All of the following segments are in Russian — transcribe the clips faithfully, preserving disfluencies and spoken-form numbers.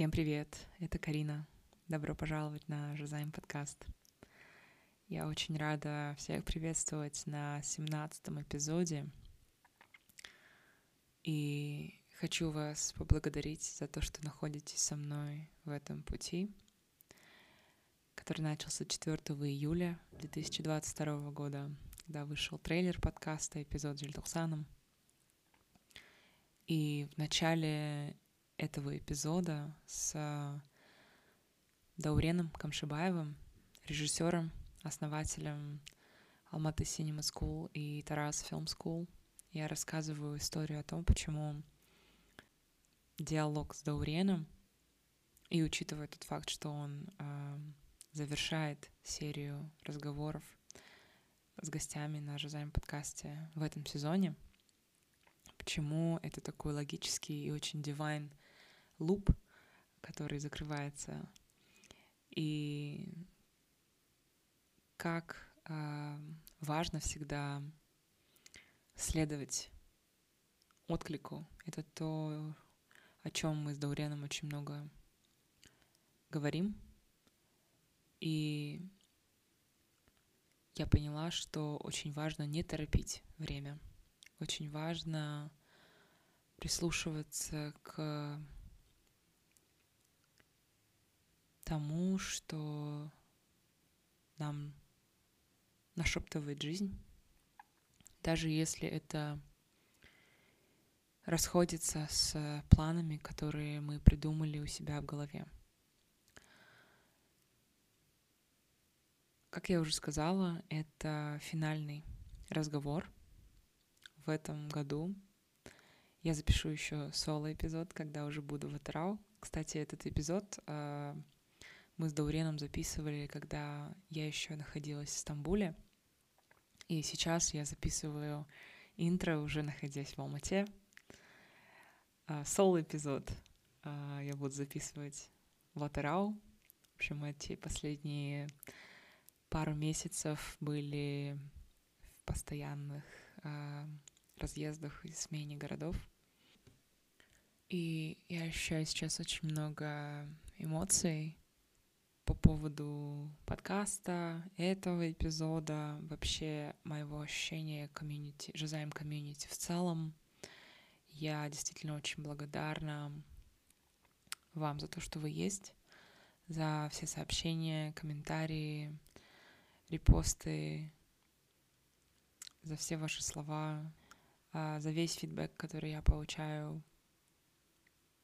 Всем привет, это Карина. Добро пожаловать на Jazzaim подкаст. Я очень рада всех приветствовать на семнадцатом эпизоде. И хочу вас поблагодарить за то, что находитесь со мной в этом пути, который начался четвёртого июля две тысячи двадцать второго года, когда вышел трейлер подкаста, эпизод с Жильдоксаном. И в начале этого эпизода с Дауреном Камшибаевым, режиссером, основателем Almaty Cinema School и Taraz Film School, я рассказываю историю о том, почему диалог с Дауреном, и учитывая тот факт, что он э, завершает серию разговоров с гостями на Jazzaim подкасте в этом сезоне, почему это такой логический и очень divine луп, который закрывается, и как э, важно всегда следовать отклику. Это то, о чем мы с Дауреном очень много говорим. И я поняла, что очень важно не торопить время. Очень важно прислушиваться к тому, что нам нашептывает жизнь, даже если это расходится с планами, которые мы придумали у себя в голове. Как я уже сказала, это финальный разговор в этом году. Я запишу еще соло-эпизод, когда уже буду в Атырау. Кстати, этот эпизод э, мы с Дауреном записывали, когда я еще находилась в Стамбуле. И сейчас я записываю интро, уже находясь в Алмате. Соло-эпизод uh, я буду записывать в Атырау. В общем, эти последние пару месяцев были в постоянных uh, разъездах и смене городов. И я ощущаю сейчас очень много эмоций по поводу подкаста, этого эпизода, вообще моего ощущения комьюнити, Jazzaim комьюнити в целом. Я действительно очень благодарна вам за то, что вы есть, за все сообщения, комментарии, репосты, за все ваши слова, за весь фидбэк, который я получаю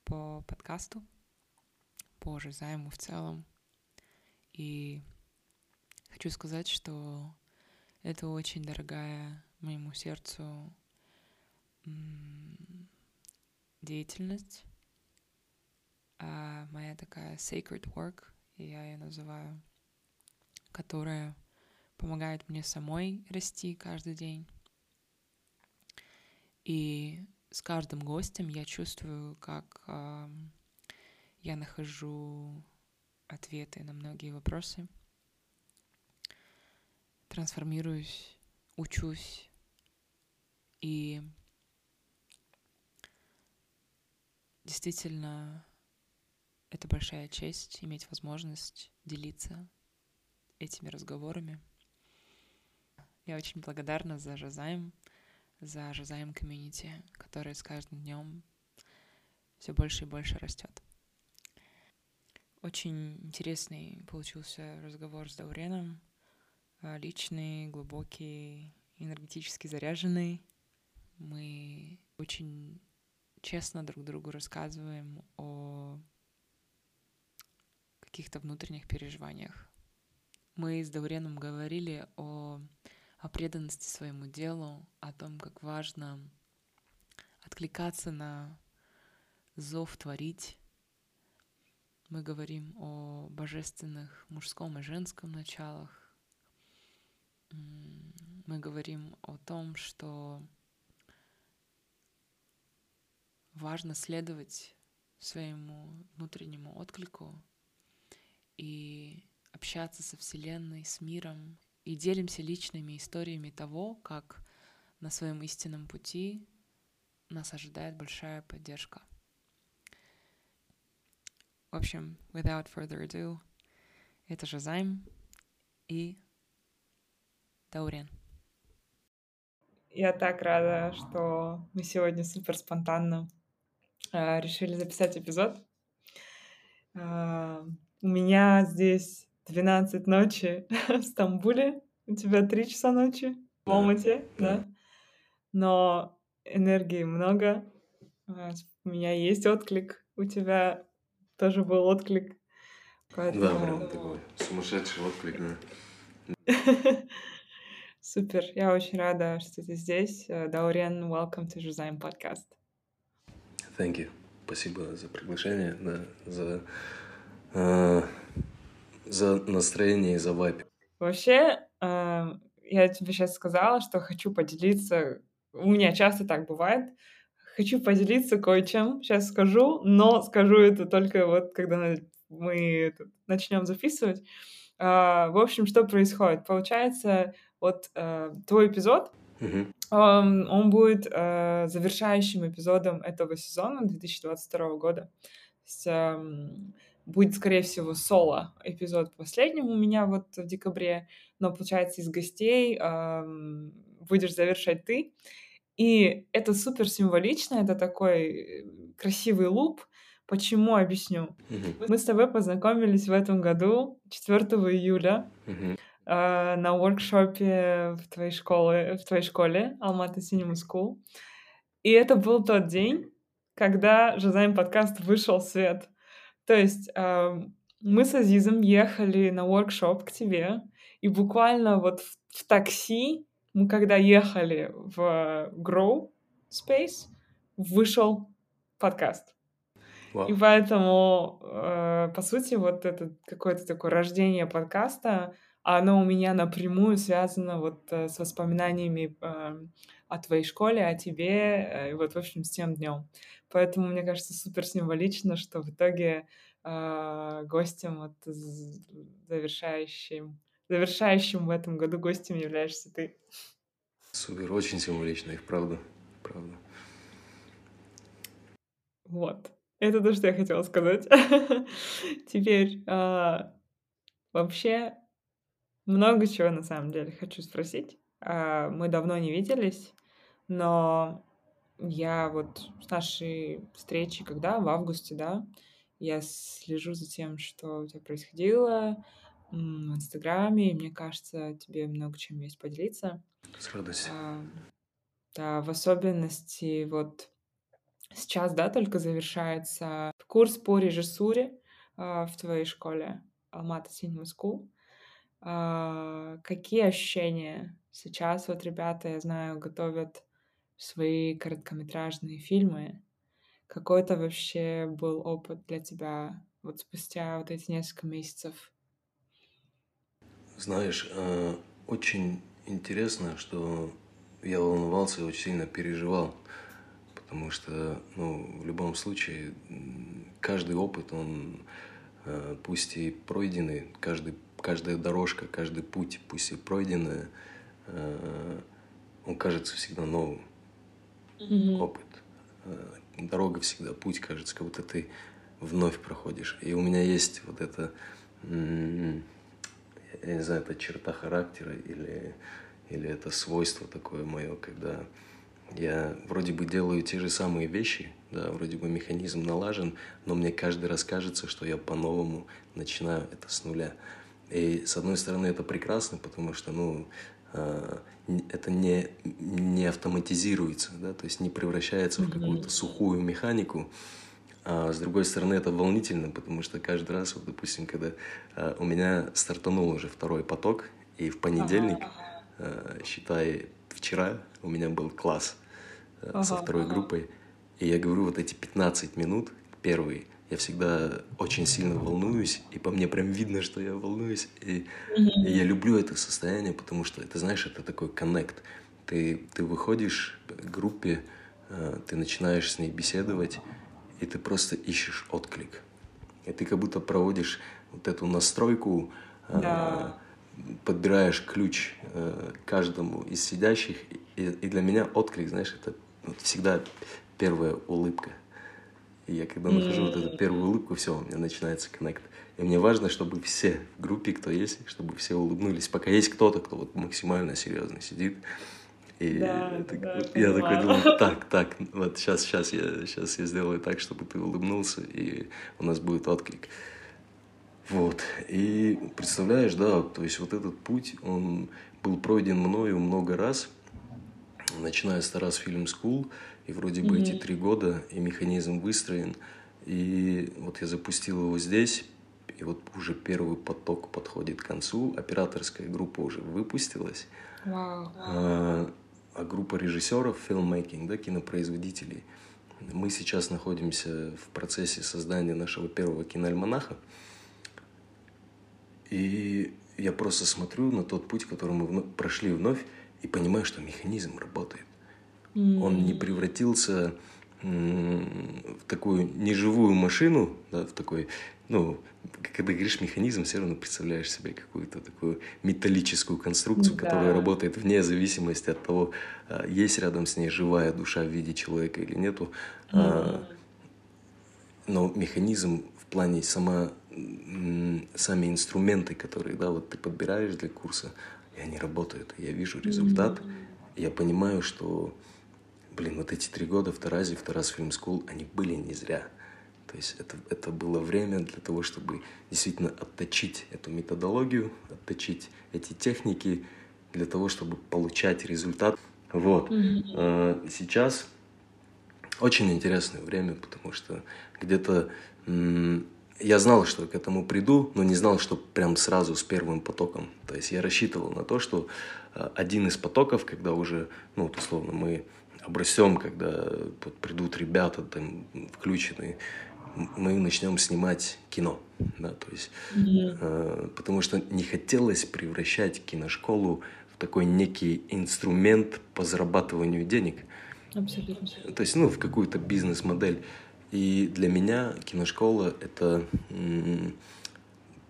по подкасту, по Jazzaim в целом. И хочу сказать, что это очень дорогая моему сердцу деятельность, а моя такая sacred work, я ее называю, которая помогает мне самой расти каждый день. И с каждым гостем я чувствую, как э, я нахожу ответы на многие вопросы, трансформируюсь, учусь и действительно, это большая честь иметь возможность делиться этими разговорами. Я очень благодарна за Jazzaim, за Jazzaim комьюнити, которая с каждым днем все больше и больше растет. Очень интересный получился разговор с Дауреном. Личный, глубокий, энергетически заряженный. Мы очень честно друг другу рассказываем о каких-то внутренних переживаниях. Мы с Дауреном говорили о, о преданности своему делу, о том, как важно откликаться на зов творить. Мы говорим о божественных мужском и женском началах. Мы говорим о том, что важно следовать своему внутреннему отклику и общаться со Вселенной, с миром. И делимся личными историями того, как на своем истинном пути нас ожидает большая поддержка. В общем, without further ado, это Jazzaim и Даурен. Я так рада, что мы сегодня супер спонтанно э, решили записать эпизод. Э, у меня здесь двенадцать ночи в Стамбуле, у тебя три часа ночи в Алмате, да. да? Но энергии много, э, у меня есть отклик, у тебя тоже был отклик. Поэтому... Да, прям такой сумасшедший отклик, да. Супер, я очень рада, что ты здесь. Даурен, welcome to Jazzaim podcast. Thank you. Спасибо за приглашение, да, за, э, за настроение и за вайб. Вообще, э, я тебе сейчас сказала, что хочу поделиться, у меня часто так бывает, хочу поделиться кое-чем, сейчас скажу, но скажу это только вот, когда мы начнем записывать. Э, в общем, что происходит? Получается... Вот э, твой эпизод, mm-hmm. он, он будет э, завершающим эпизодом этого сезона две тысячи двадцать второго года. То есть, э, будет, скорее всего, соло эпизод последним у меня вот в декабре, но, получается, из гостей э, будешь завершать ты. И это супер символично, это такой красивый луп. Почему? Объясню. Mm-hmm. Мы с тобой познакомились в этом году, четвёртого июля. Mm-hmm. на воркшопе в твоей школе, в твоей школе Almaty Cinema School. И это был тот день, когда Jazzaim подкаст вышел в свет. То есть э, мы с Азизом ехали на воркшоп к тебе, и буквально вот в, в такси, мы когда ехали в Grow Space, вышел подкаст. Wow. И поэтому, э, по сути, вот это какое-то такое рождение подкаста, оно у меня напрямую связано вот с воспоминаниями э, о твоей школе, о тебе, э, и вот, в общем, с тем днем. Поэтому, мне кажется, супер символично, что в итоге э, гостем, вот, завершающим, завершающим в этом году гостем являешься ты. Супер, очень символично, их правда, правда. Вот, это то, что я хотела сказать. Теперь э, вообще... Много чего, на самом деле, хочу спросить. Мы давно не виделись, но я вот с нашей встречи, когда, в августе, да, я слежу за тем, что у тебя происходило в Инстаграме, и мне кажется, тебе много чем есть поделиться. С радостью. Да, в особенности вот сейчас, да, только завершается курс по режиссуре в твоей школе Almaty Cinema School. Uh, какие ощущения сейчас вот ребята, я знаю, готовят свои короткометражные фильмы? Какой-то вообще был опыт для тебя вот спустя вот эти несколько месяцев? Знаешь, э, очень интересно, что я волновался и очень сильно переживал, потому что, ну, в любом случае, каждый опыт, он э, пусть и пройденный, каждый Каждая дорожка, каждый путь, пусть и пройденная, он кажется всегда новым. Mm-hmm. Опыт. Дорога всегда, путь кажется, как будто ты вновь проходишь. И у меня есть вот эта, я не знаю, это черта характера или, или это свойство такое мое, когда я вроде бы делаю те же самые вещи, да, вроде бы механизм налажен, но мне каждый раз кажется, что я по-новому начинаю это с нуля. И, с одной стороны, это прекрасно, потому что, ну, э, это не, не автоматизируется, да, то есть не превращается mm-hmm. в какую-то сухую механику. А с другой стороны, это волнительно, потому что каждый раз, вот, допустим, когда э, у меня стартанул уже второй поток, и в понедельник, uh-huh. э, считай, вчера у меня был класс э, uh-huh. со второй uh-huh. группой, и я говорю, вот эти пятнадцать минут первые, я всегда очень сильно волнуюсь, и по мне прям видно, что я волнуюсь, и, mm-hmm. и я люблю это состояние, потому что, ты знаешь, это такой коннект. Ты, ты выходишь к группе, ты начинаешь с ней беседовать, и ты просто ищешь отклик. И ты как будто проводишь вот эту настройку, yeah. подбираешь ключ каждому из сидящих, и, и для меня отклик, знаешь, это всегда первая улыбка. И я когда нахожу mm-hmm. вот эту первую улыбку, все, у меня начинается коннект. И мне важно, чтобы все в группе, кто есть, чтобы все улыбнулись. Пока есть кто-то, кто вот максимально серьезно сидит. И да, так, да, я такой думаю, так, так, вот сейчас, сейчас, я, сейчас я сделаю так, чтобы ты улыбнулся, и у нас будет отклик. Вот, и представляешь, да, то есть вот этот путь, он был пройден мною много раз, начиная с Taraz Film School, и вроде бы mm-hmm. эти три года, и механизм выстроен, и вот я запустил его здесь, и вот уже первый поток подходит к концу, операторская группа уже выпустилась. Wow. А, а группа режиссеров, filmmaking, да, кинопроизводителей. Мы сейчас находимся в процессе создания нашего первого киноальманаха. И я просто смотрю на тот путь, который мы вно- прошли вновь, и понимаю, что механизм работает. Mm. Он не превратился м- в такую неживую машину, да, в такой... Ну, когда говоришь механизм, все равно представляешь себе какую-то такую металлическую конструкцию, да. которая работает вне зависимости от того, есть рядом с ней живая душа в виде человека или нету. Mm-hmm. Но механизм в плане сама, сами инструменты, которые да, вот ты подбираешь для курса, и они работают. Я вижу результат, mm-hmm. я понимаю, что, блин, вот эти три года в Таразе, в Taraz Film School, они были не зря. То есть это, это было время для того, чтобы действительно отточить эту методологию, отточить эти техники для того, чтобы получать результат. Вот. Mm-hmm. Сейчас очень интересное время, потому что где-то м- я знал, что к этому приду, но не знал, что прям сразу с первым потоком. То есть я рассчитывал на то, что один из потоков, когда уже, ну вот условно, мы обрастем, когда вот, придут ребята там включенные, мы начнем снимать кино, да, то есть, yeah. э, потому что не хотелось превращать киношколу в такой некий инструмент по зарабатыванию денег. Абсолютно. То есть, ну, в какую-то бизнес-модель. И для меня киношкола — это м-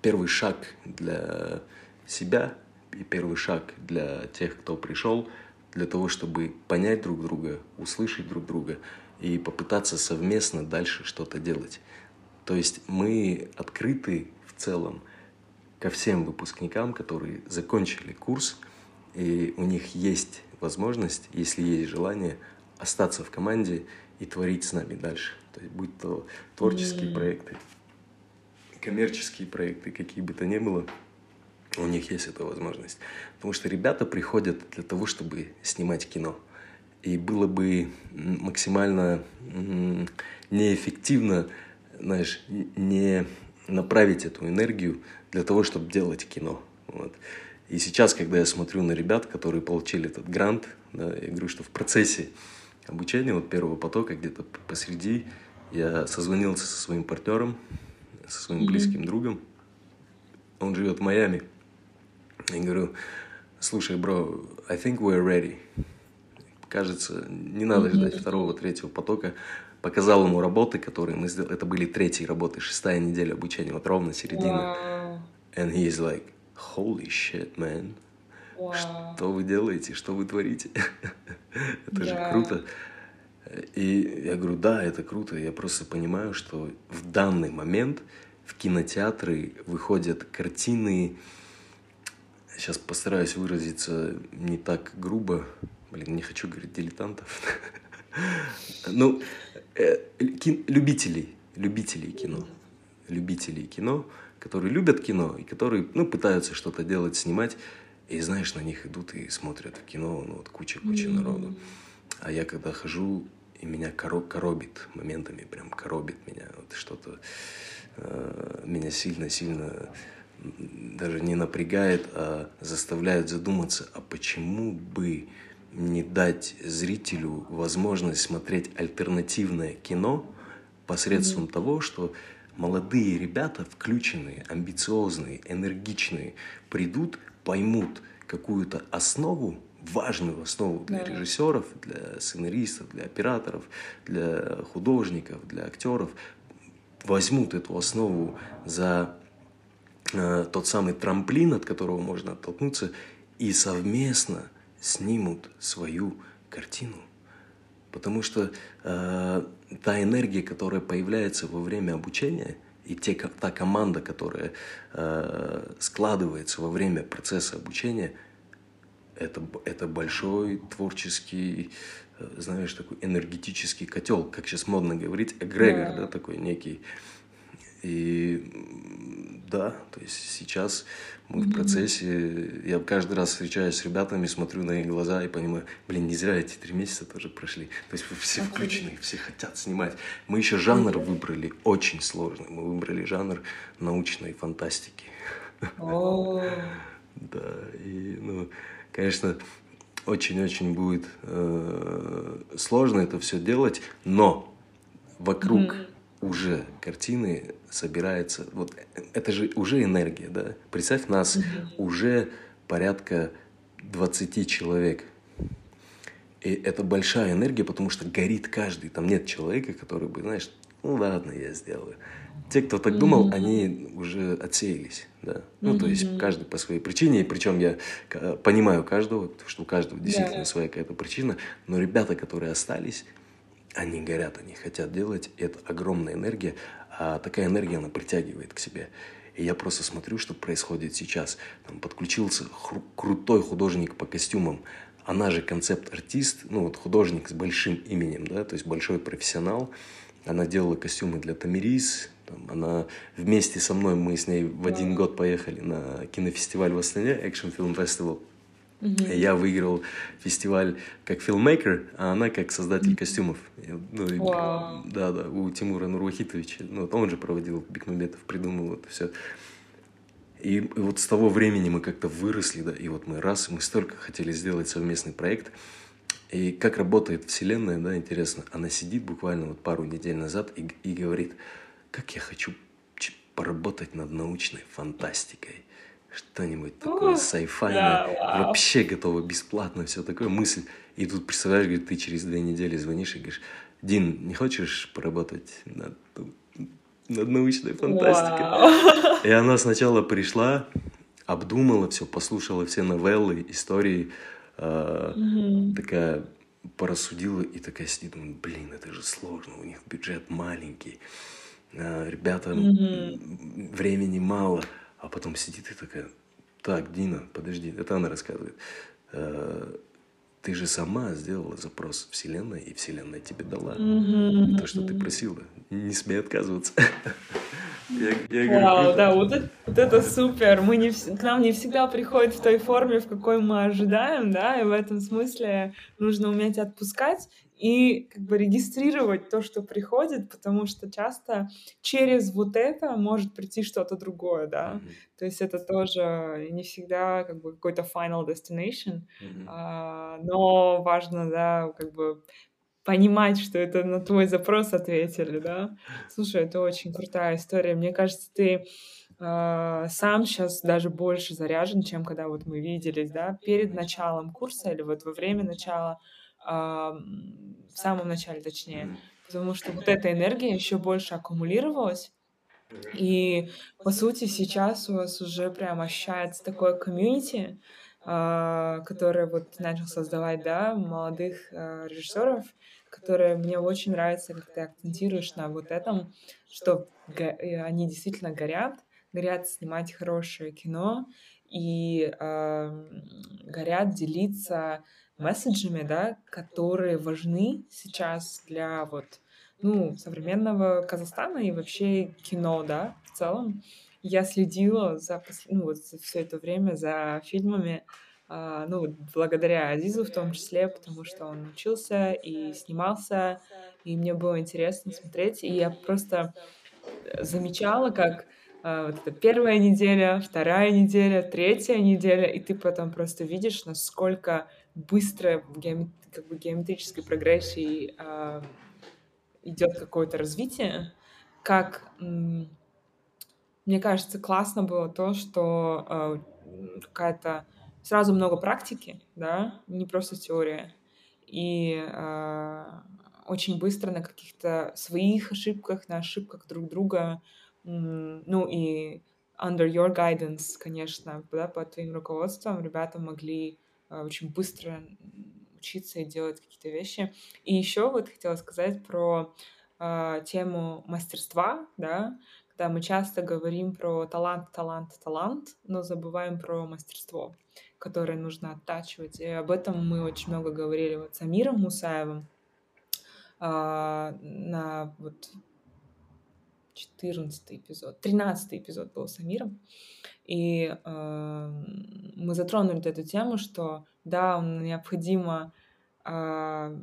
первый шаг для себя и первый шаг для тех, кто пришел, для того, чтобы понять друг друга, услышать друг друга и попытаться совместно дальше что-то делать. То есть мы открыты в целом ко всем выпускникам, которые закончили курс, и у них есть возможность, если есть желание, остаться в команде и творить с нами дальше. То есть будь то творческие mm-hmm. проекты, коммерческие проекты, какие бы то ни было, у них есть эта возможность. Потому что ребята приходят для того, чтобы снимать кино. И было бы максимально неэффективно, знаешь, не направить эту энергию для того, чтобы делать кино. Вот. И сейчас, когда я смотрю на ребят, которые получили этот грант, да, я говорю, что в процессе обучения вот первого потока, где-то посреди, я созвонился со своим партнером, со своим mm-hmm. близким другом. Он живет в Майами. Я говорю, слушай, бро, I think we're ready. Кажется, не надо ждать mm-hmm. второго, третьего потока. Показал ему работы, которые мы сделали. Это были третьи работы, шестая неделя обучения, вот ровно середина. Wow. And he is like, holy shit, man. Wow. Что вы делаете? Что вы творите? Это yeah. же круто. И я говорю, да, это круто. Я просто понимаю, что в данный момент в кинотеатры выходят картины... Сейчас постараюсь выразиться не так грубо. Блин, не хочу говорить дилетантов. Ну, любителей. Любителей кино. Любителей кино, которые любят кино и которые, ну, пытаются что-то делать, снимать. И, знаешь, на них идут и смотрят в кино. Ну, вот куча-куча народу. А я когда хожу, и меня коробит моментами. Прям коробит меня. Вот что-то меня сильно-сильно... даже не напрягает, а заставляет задуматься, а почему бы не дать зрителю возможность смотреть альтернативное кино посредством mm-hmm. того, что молодые ребята, включенные, амбициозные, энергичные, придут, поймут какую-то основу, важную основу для yeah. режиссеров, для сценаристов, для операторов, для художников, для актеров, возьмут эту основу за... тот самый трамплин, от которого можно оттолкнуться, и совместно снимут свою картину. Потому что э, та энергия, которая появляется во время обучения, и те, та команда, которая э, складывается во время процесса обучения, это, это большой творческий, э, знаешь, такой энергетический котел, как сейчас модно говорить, эгрегор, yeah. да, такой некий. И да, то есть сейчас мы mm-hmm. в процессе, я каждый раз встречаюсь с ребятами, смотрю на их глаза и понимаю, блин, не зря эти три месяца тоже прошли. То есть все включены, все хотят снимать. Мы еще жанр выбрали очень сложный, мы выбрали жанр научной фантастики. Oh. Да, и, ну, конечно, очень-очень будет э, сложно это все делать, но вокруг... Mm-hmm. уже картины собирается, вот это же уже энергия, да? Представь, нас mm-hmm. уже порядка двадцати человек. И это большая энергия, потому что горит каждый. Там нет человека, который бы, знаешь, ну ладно, я сделаю. Те, кто так думал, mm-hmm. они уже отсеялись, да? Ну, mm-hmm. то есть каждый по своей причине. И причем я понимаю каждого, что у каждого действительно yeah. своя какая-то причина. Но ребята, которые остались... Они горят, они хотят делать, это огромная энергия, а такая энергия, она притягивает к себе. И я просто смотрю, что происходит сейчас. Там подключился хру- крутой художник по костюмам, она же концепт-артист, ну вот художник с большим именем, да, то есть большой профессионал. Она делала костюмы для Тамирис, там, она вместе со мной, мы с ней в один yeah. год поехали на кинофестиваль в Астане, Action Film Festival. Mm-hmm. Я выиграл фестиваль как филмейкер, а она как создатель mm-hmm. костюмов. Ну, wow. Да, да, у Тимура Нурвахитовича. Ну, он же проводил, Бекмамбетов придумал это все. И, и вот с того времени мы как-то выросли, да, и вот мы раз, мы столько хотели сделать совместный проект. И как работает вселенная, да, интересно. Она сидит буквально вот пару недель назад и, и говорит, как я хочу поработать над научной фантастикой. Что-нибудь такое сайфайное, yeah, wow. вообще готово, бесплатно, все такое, мысль. И тут, представляешь, говорит, ты через две недели звонишь и говоришь, Дин, не хочешь поработать над, над научной фантастикой? Wow. И она сначала пришла, обдумала все, послушала все новеллы, истории, э, mm-hmm. такая порассудила и такая сидит, думает, блин, это же сложно, у них бюджет маленький, э, ребятам mm-hmm. времени мало. А потом сидит и такая, так, Дина, подожди, это она рассказывает. Э, ты же сама сделала запрос вселенной, и вселенная тебе дала mm-hmm. то, что ты просила. Не смей отказываться. Я, я говорю, вау, круто. Да, вот это, вот это супер. Мы не, к нам не всегда приходит в той форме, в какой мы ожидаем, да, и в этом смысле нужно уметь отпускать и как бы регистрировать то, что приходит, потому что часто через вот это может прийти что-то другое, да. Mm-hmm. То есть это тоже не всегда как бы какой-то final destination, mm-hmm. а, но важно, да, как бы понимать, что это на твой запрос ответили, да. Слушай, это очень крутая история. Мне кажется, ты э, сам сейчас даже больше заряжен, чем когда вот мы виделись, да, перед началом курса или вот во время начала, э, в самом начале, точнее, потому что вот эта энергия еще больше аккумулировалась. И, по сути, сейчас у вас уже прям ощущается такое комьюнити, э, которое вот начал создавать, да, молодых э, режиссеров, которые мне очень нравятся, как ты акцентируешь на вот этом, что го- они действительно горят, горят снимать хорошее кино и э, горят делиться месседжами, да, которые важны сейчас для вот, ну, современного Казахстана и вообще кино, да, в целом. Я следила за, ну, вот, за все это время за фильмами, Uh, ну, благодаря Азизу в том числе, потому что он учился и снимался, и мне было интересно смотреть, и я просто замечала, как uh, вот эта первая неделя, вторая неделя, третья неделя, и ты потом просто видишь, насколько быстро в геом... как бы геометрической прогрессии uh, идет какое-то развитие, как, м- мне кажется, классно было то, что uh, какая-то сразу много практики, да, не просто теория. И э, очень быстро на каких-то своих ошибках, на ошибках друг друга, м- ну и under your guidance, конечно, да, под твоим руководством ребята могли э, очень быстро, учиться и делать какие-то вещи. И еще вот хотела сказать про э, тему мастерства, да, когда мы часто говорим про талант, талант, талант, но забываем про мастерство, которое нужно оттачивать. И об этом мы очень много говорили вот с Амиром Мусаевым э, на вот четырнадцатый эпизод, тринадцатый эпизод был с Амиром. И э, мы затронули эту тему, что да, необходимо э,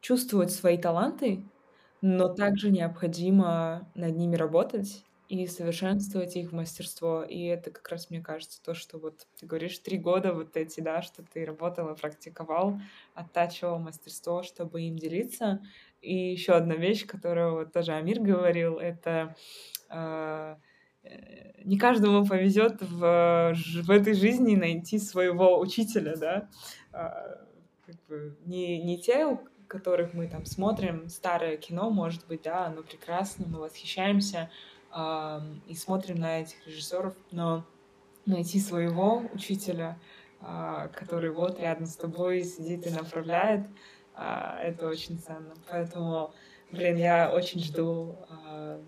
чувствовать свои таланты, но также необходимо над ними работать и совершенствовать их мастерство. И это как раз, мне кажется, то, что вот ты говоришь, три года вот эти, да, что ты работал и практиковал, оттачивал мастерство, чтобы им делиться. И еще одна вещь, которую вот тоже Амир говорил, это... Э, не каждому повезет в, в этой жизни найти своего учителя, да, как бы не, не те, у которых мы там смотрим старое кино, может быть, да, оно прекрасно, мы восхищаемся э, и смотрим на этих режиссеров, но найти своего учителя, э, который вот рядом с тобой сидит и направляет, э, это очень ценно. Поэтому, блин, я очень жду... Э,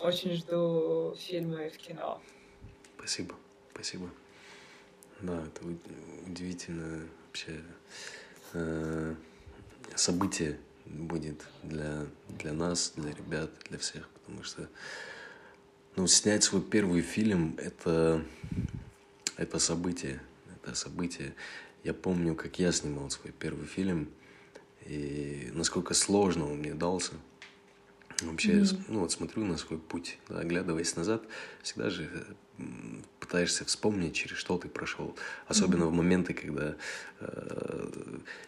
Очень жду фильмы в кино. Спасибо, спасибо. Да, это удивительное вообще э, событие будет для, для нас, для ребят, для всех, потому что ну, снять свой первый фильм – это, это событие, это событие. Я помню, как я снимал свой первый фильм и насколько сложно он мне дался. Вообще, mm-hmm. ну вот смотрю на свой путь, да, оглядываясь назад, всегда же пытаешься вспомнить, через что ты прошел. Особенно mm-hmm. в моменты, когда э,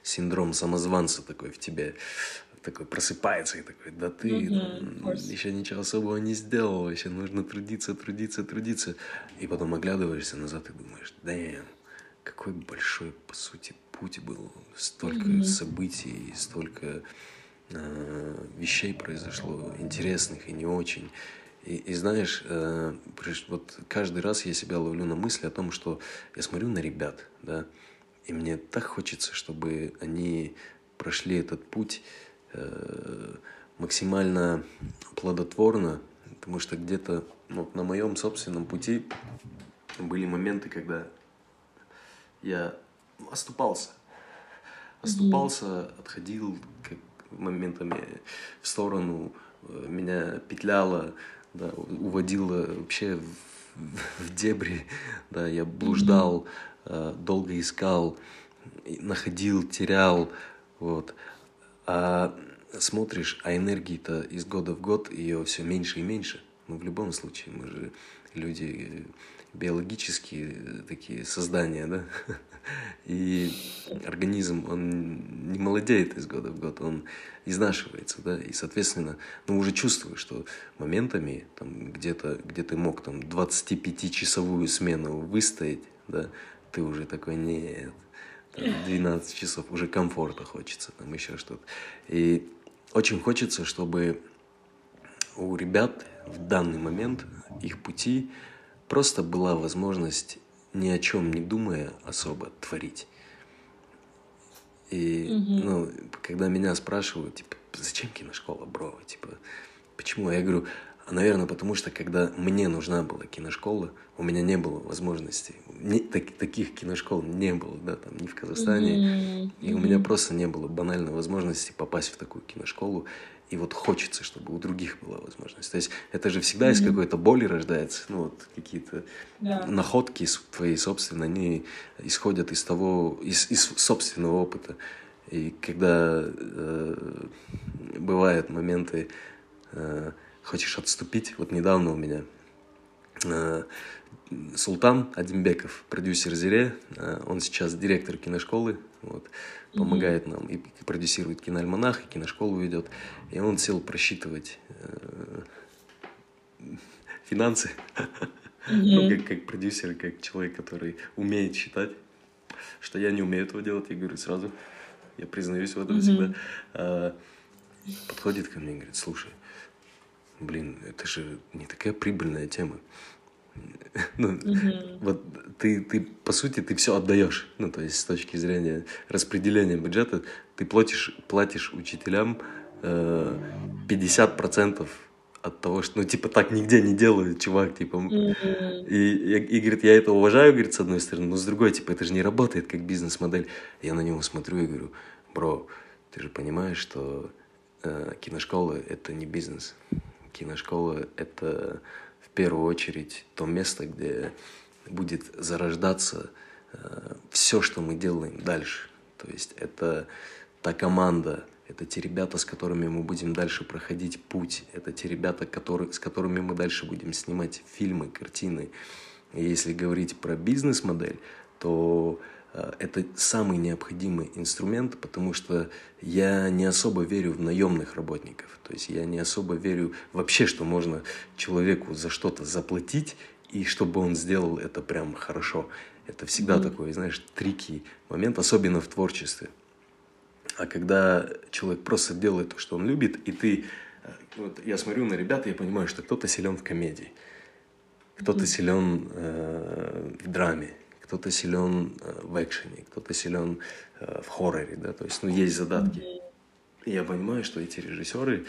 синдром самозванца такой в тебе такой просыпается и такой, да ты mm-hmm. еще ничего особого не сделал, вообще нужно трудиться, трудиться, трудиться. И потом оглядываешься назад и думаешь, да какой большой, по сути, путь был, столько mm-hmm. событий, столько... вещей произошло, интересных и не очень. И, и знаешь, э, вот каждый раз я себя ловлю на мысли о том, что я смотрю на ребят, да, и мне так хочется, чтобы они прошли этот путь э, максимально плодотворно, потому что где-то вот на моем собственном пути были моменты, когда я оступался. Оступался, mm-hmm. отходил как моментами в сторону, меня петляло, да, уводило вообще в, в дебри, да, я блуждал, mm-hmm. долго искал, находил, терял, вот. А смотришь, а энергии-то из года в год ее все меньше и меньше. Но в любом случае мы же люди биологические такие создания, да, и организм, он не молодеет из года в год, он изнашивается, да, и, соответственно, ну, уже чувствую, что моментами, там, где-то, где ты мог, там, двадцатипятичасовую смену выстоять, да, ты уже такой, нет, там, двенадцать часов, уже комфорта хочется, там, еще что-то, и очень хочется, чтобы у ребят в данный момент их пути просто была возможность ни о чем не думая особо творить. И, mm-hmm. ну, когда меня спрашивают, типа, зачем киношкола, бро? Типа, почему? Я говорю, а, наверное, потому что, когда мне нужна была киношкола, у меня не было возможности. Не, так, таких киношкол не было, да, там, ни в Казахстане. Mm-hmm. И у меня просто не было банальной возможности попасть в такую киношколу. И вот хочется, чтобы у других была возможность. То есть это же всегда mm-hmm. из какой-то боли рождается. Ну, вот какие-то yeah. находки твои собственные, они исходят из того, из, из собственного опыта. И когда э, бывают моменты, э, хочешь отступить. Вот недавно у меня э, Султан Адимбеков, продюсер Зере, э, он сейчас директор киношколы. Вот, mm-hmm. помогает нам и продюсирует киноальманах, и киношколу ведет. И он сел просчитывать э, финансы, mm-hmm. ну, как, как продюсер, как человек, который умеет считать, что я не умею этого делать, я говорю сразу, я признаюсь в этом mm-hmm. всегда. Э, подходит ко мне и говорит, слушай, блин, это же не такая прибыльная тема. Ну, mm-hmm. вот ты, ты, по сути, ты все отдаешь. Ну, то есть, с точки зрения распределения бюджета, ты платишь, платишь учителям э, пятьдесят процентов от того, что, ну, типа, так нигде не делают, чувак, типа. Mm-hmm. И, и, и, говорит, я это уважаю, говорит, с одной стороны, но с другой, типа, это же не работает как бизнес-модель. Я на него смотрю и говорю, бро, ты же понимаешь, что э, киношкола – это не бизнес. Киношкола – это, в первую очередь, то место, где будет зарождаться э, все, что мы делаем дальше. То есть это та команда, это те ребята, с которыми мы будем дальше проходить путь. Это те ребята, которые, с которыми мы дальше будем снимать фильмы, картины. И если говорить про бизнес-модель, то э, это самый необходимый инструмент, потому что я не особо верю в наемных работников. То есть я не особо верю вообще, что можно человеку за что-то заплатить, и чтобы он сделал это прям хорошо. Это всегда mm-hmm. такой, знаешь, трики момент, особенно в творчестве. А когда человек просто делает то, что он любит, и ты... Вот я смотрю на ребят, и я понимаю, что кто-то силен в комедии, кто-то силен э, в драме, кто-то силен э, в экшене, кто-то силен э, в хорроре, да, то есть, ну, есть задатки. И я понимаю, что эти режиссеры,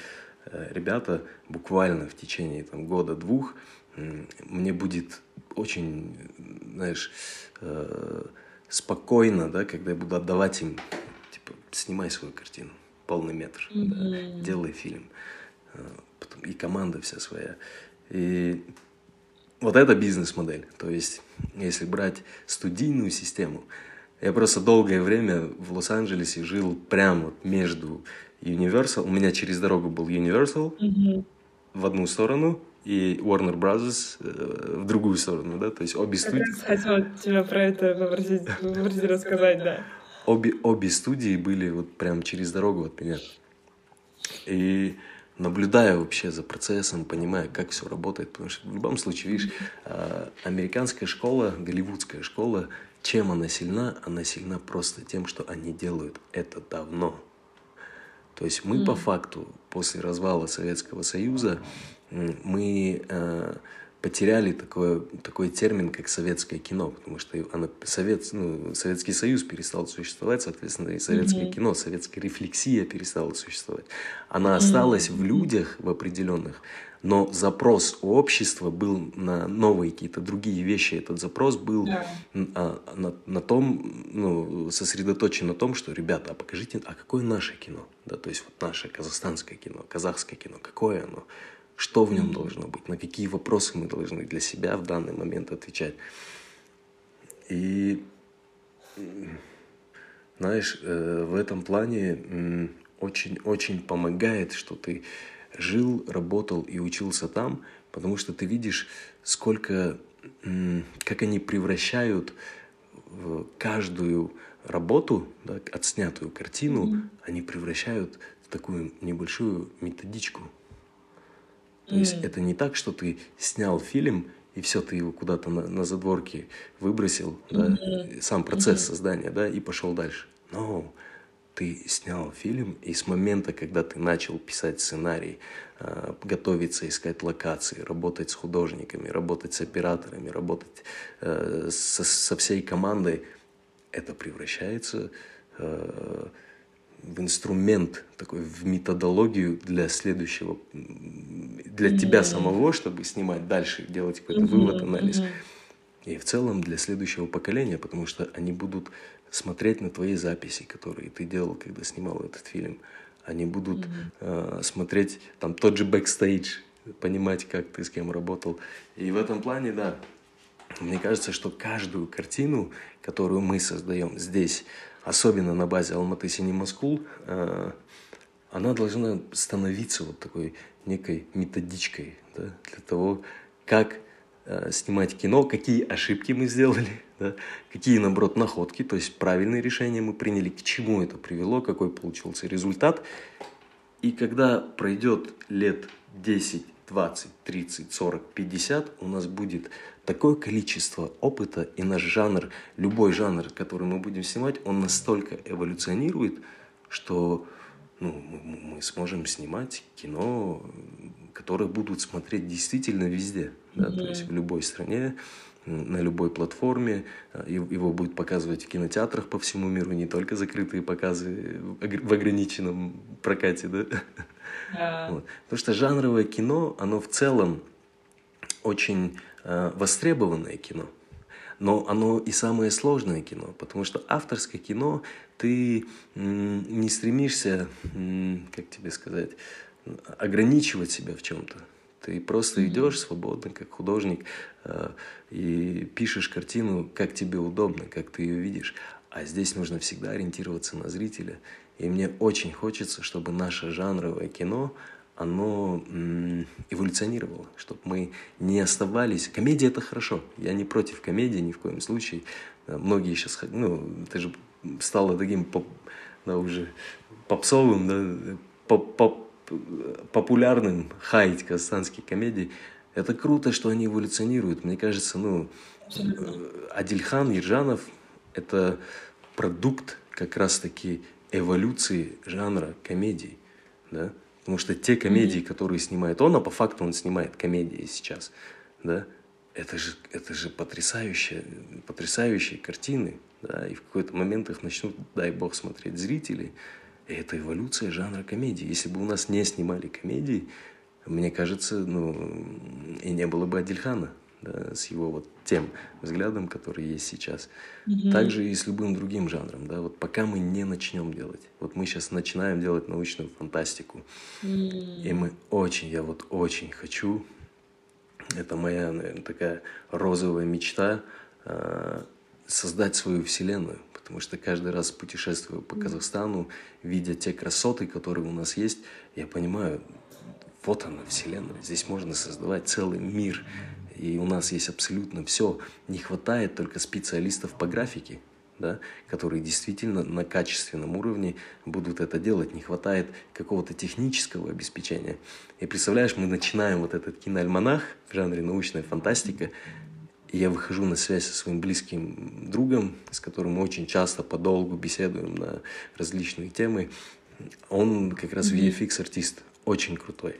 э, ребята, буквально в течение там, года-двух, э, мне будет очень, знаешь, э, спокойно, да, когда я буду отдавать им... Снимай свою картину, полный метр, mm-hmm. да, делай фильм. Потом и команда вся своя. И вот это бизнес-модель. То есть, если брать студийную систему, я просто долгое время в Лос-Анджелесе жил прямо между Universal. У меня через дорогу был Universal mm-hmm. в одну сторону и Warner Brothers в другую сторону, да, то есть обе студии. Я как раз хотела тебя про это попросить, попросить рассказать, да. Обе, обе студии были вот прям через дорогу от меня. И наблюдая вообще за процессом, понимая, как все работает, потому что в любом случае, видишь, американская школа, голливудская школа, чем она сильна? Она сильна просто тем, что они делают это давно. То есть мы mm. по факту после развала Советского Союза мы... потеряли такое, такой термин, как советское кино, потому что оно, совет, ну, Советский Союз перестал существовать, соответственно, и советское mm-hmm. кино, советская рефлексия перестала существовать. Она mm-hmm. осталась в людях, в определенных, но запрос у общества был на новые какие-то другие вещи. Этот запрос был yeah. на, на, на том, ну, сосредоточен на том, что, ребята, а покажите, а какое наше кино? Да, то есть вот наше казахстанское кино, казахское кино, какое оно? Что в нем должно быть, на какие вопросы мы должны для себя в данный момент отвечать. И, знаешь, в этом плане очень-очень помогает, что ты жил, работал и учился там, потому что ты видишь, сколько, как они превращают в каждую работу, да, отснятую картину, mm-hmm. они превращают в такую небольшую методичку. То есть mm. это не так, что ты снял фильм, и все, ты его куда-то на, на задворке выбросил, mm-hmm. да, сам процесс mm-hmm. создания, да, и пошел дальше. Но ты снял фильм, и с момента, когда ты начал писать сценарий, готовиться, искать локации, работать с художниками, работать с операторами, работать со, со всей командой, это превращается в инструмент, такой, в методологию для следующего, для mm-hmm. тебя самого, чтобы снимать дальше, делать какой-то mm-hmm. вывод, анализ. Mm-hmm. И в целом для следующего поколения, потому что они будут смотреть на твои записи, которые ты делал, когда снимал этот фильм. Они будут mm-hmm. э, смотреть там тот же бэкстейдж, понимать, как ты с кем работал. И в этом плане, да, мне кажется, что каждую картину, которую мы создаем здесь, особенно на базе Almaty Cinema School, она должна становиться вот такой некой методичкой, да, для того, как снимать кино, какие ошибки мы сделали, да, какие, наоборот, находки, то есть правильные решения мы приняли, к чему это привело, какой получился результат. И когда пройдет лет десять, двадцать, тридцать, сорок, пятьдесят, у нас будет такое количество опыта, и наш жанр, любой жанр, который мы будем снимать, он настолько эволюционирует, что, ну, мы сможем снимать кино, которое будут смотреть действительно везде, да, mm-hmm. то есть в любой стране, на любой платформе, его будут показывать в кинотеатрах по всему миру, не только закрытые показы в ограниченном прокате, да? Yeah. Вот. Потому что жанровое кино, оно в целом очень э, востребованное кино, но оно и самое сложное кино, потому что авторское кино ты м, не стремишься, м, как тебе сказать, ограничивать себя в чем-то. Ты просто идешь свободно, как художник, и пишешь картину, как тебе удобно, как ты ее видишь. А здесь нужно всегда ориентироваться на зрителя. И мне очень хочется, чтобы наше жанровое кино, оно эволюционировало, чтобы мы не оставались... Комедия – это хорошо. Я не против комедии ни в коем случае. Многие сейчас... Ну, это же стало таким поп... да, уже попсовым, да, поп-поп... популярным хайт казахстанские комедии. Это круто, что они эволюционируют. Мне кажется, ну, Адильхан Ержанов – это продукт как раз-таки эволюции жанра комедий. Да? Потому что те комедии, mm-hmm. которые снимает он, а по факту он снимает комедии сейчас, да? это же, это же потрясающие, потрясающие картины. Да? И в какой-то момент их начнут, дай бог, смотреть зрители. Это эволюция жанра комедии. Если бы у нас не снимали комедии, мне кажется, ну, и не было бы Адильхана, да, с его вот тем взглядом, который есть сейчас. Mm-hmm. Также и с любым другим жанром. Да, вот пока мы не начнем делать. Вот мы сейчас начинаем делать научную фантастику. Mm-hmm. И мы очень, я вот очень хочу, это моя, наверное, такая розовая мечта, создать свою вселенную. Потому что каждый раз, путешествуя по Казахстану, видя те красоты, которые у нас есть, я понимаю, вот она, вселенная. Здесь можно создавать целый мир. И у нас есть абсолютно все. Не хватает только специалистов по графике, да, которые действительно на качественном уровне будут это делать. Не хватает какого-то технического обеспечения. И представляешь, мы начинаем вот этот киноальманах в жанре научная фантастика. Я выхожу на связь со своим близким другом, с которым мы очень часто подолгу беседуем на различные темы. Он как раз mm-hmm. ви эф экс-артист, очень крутой.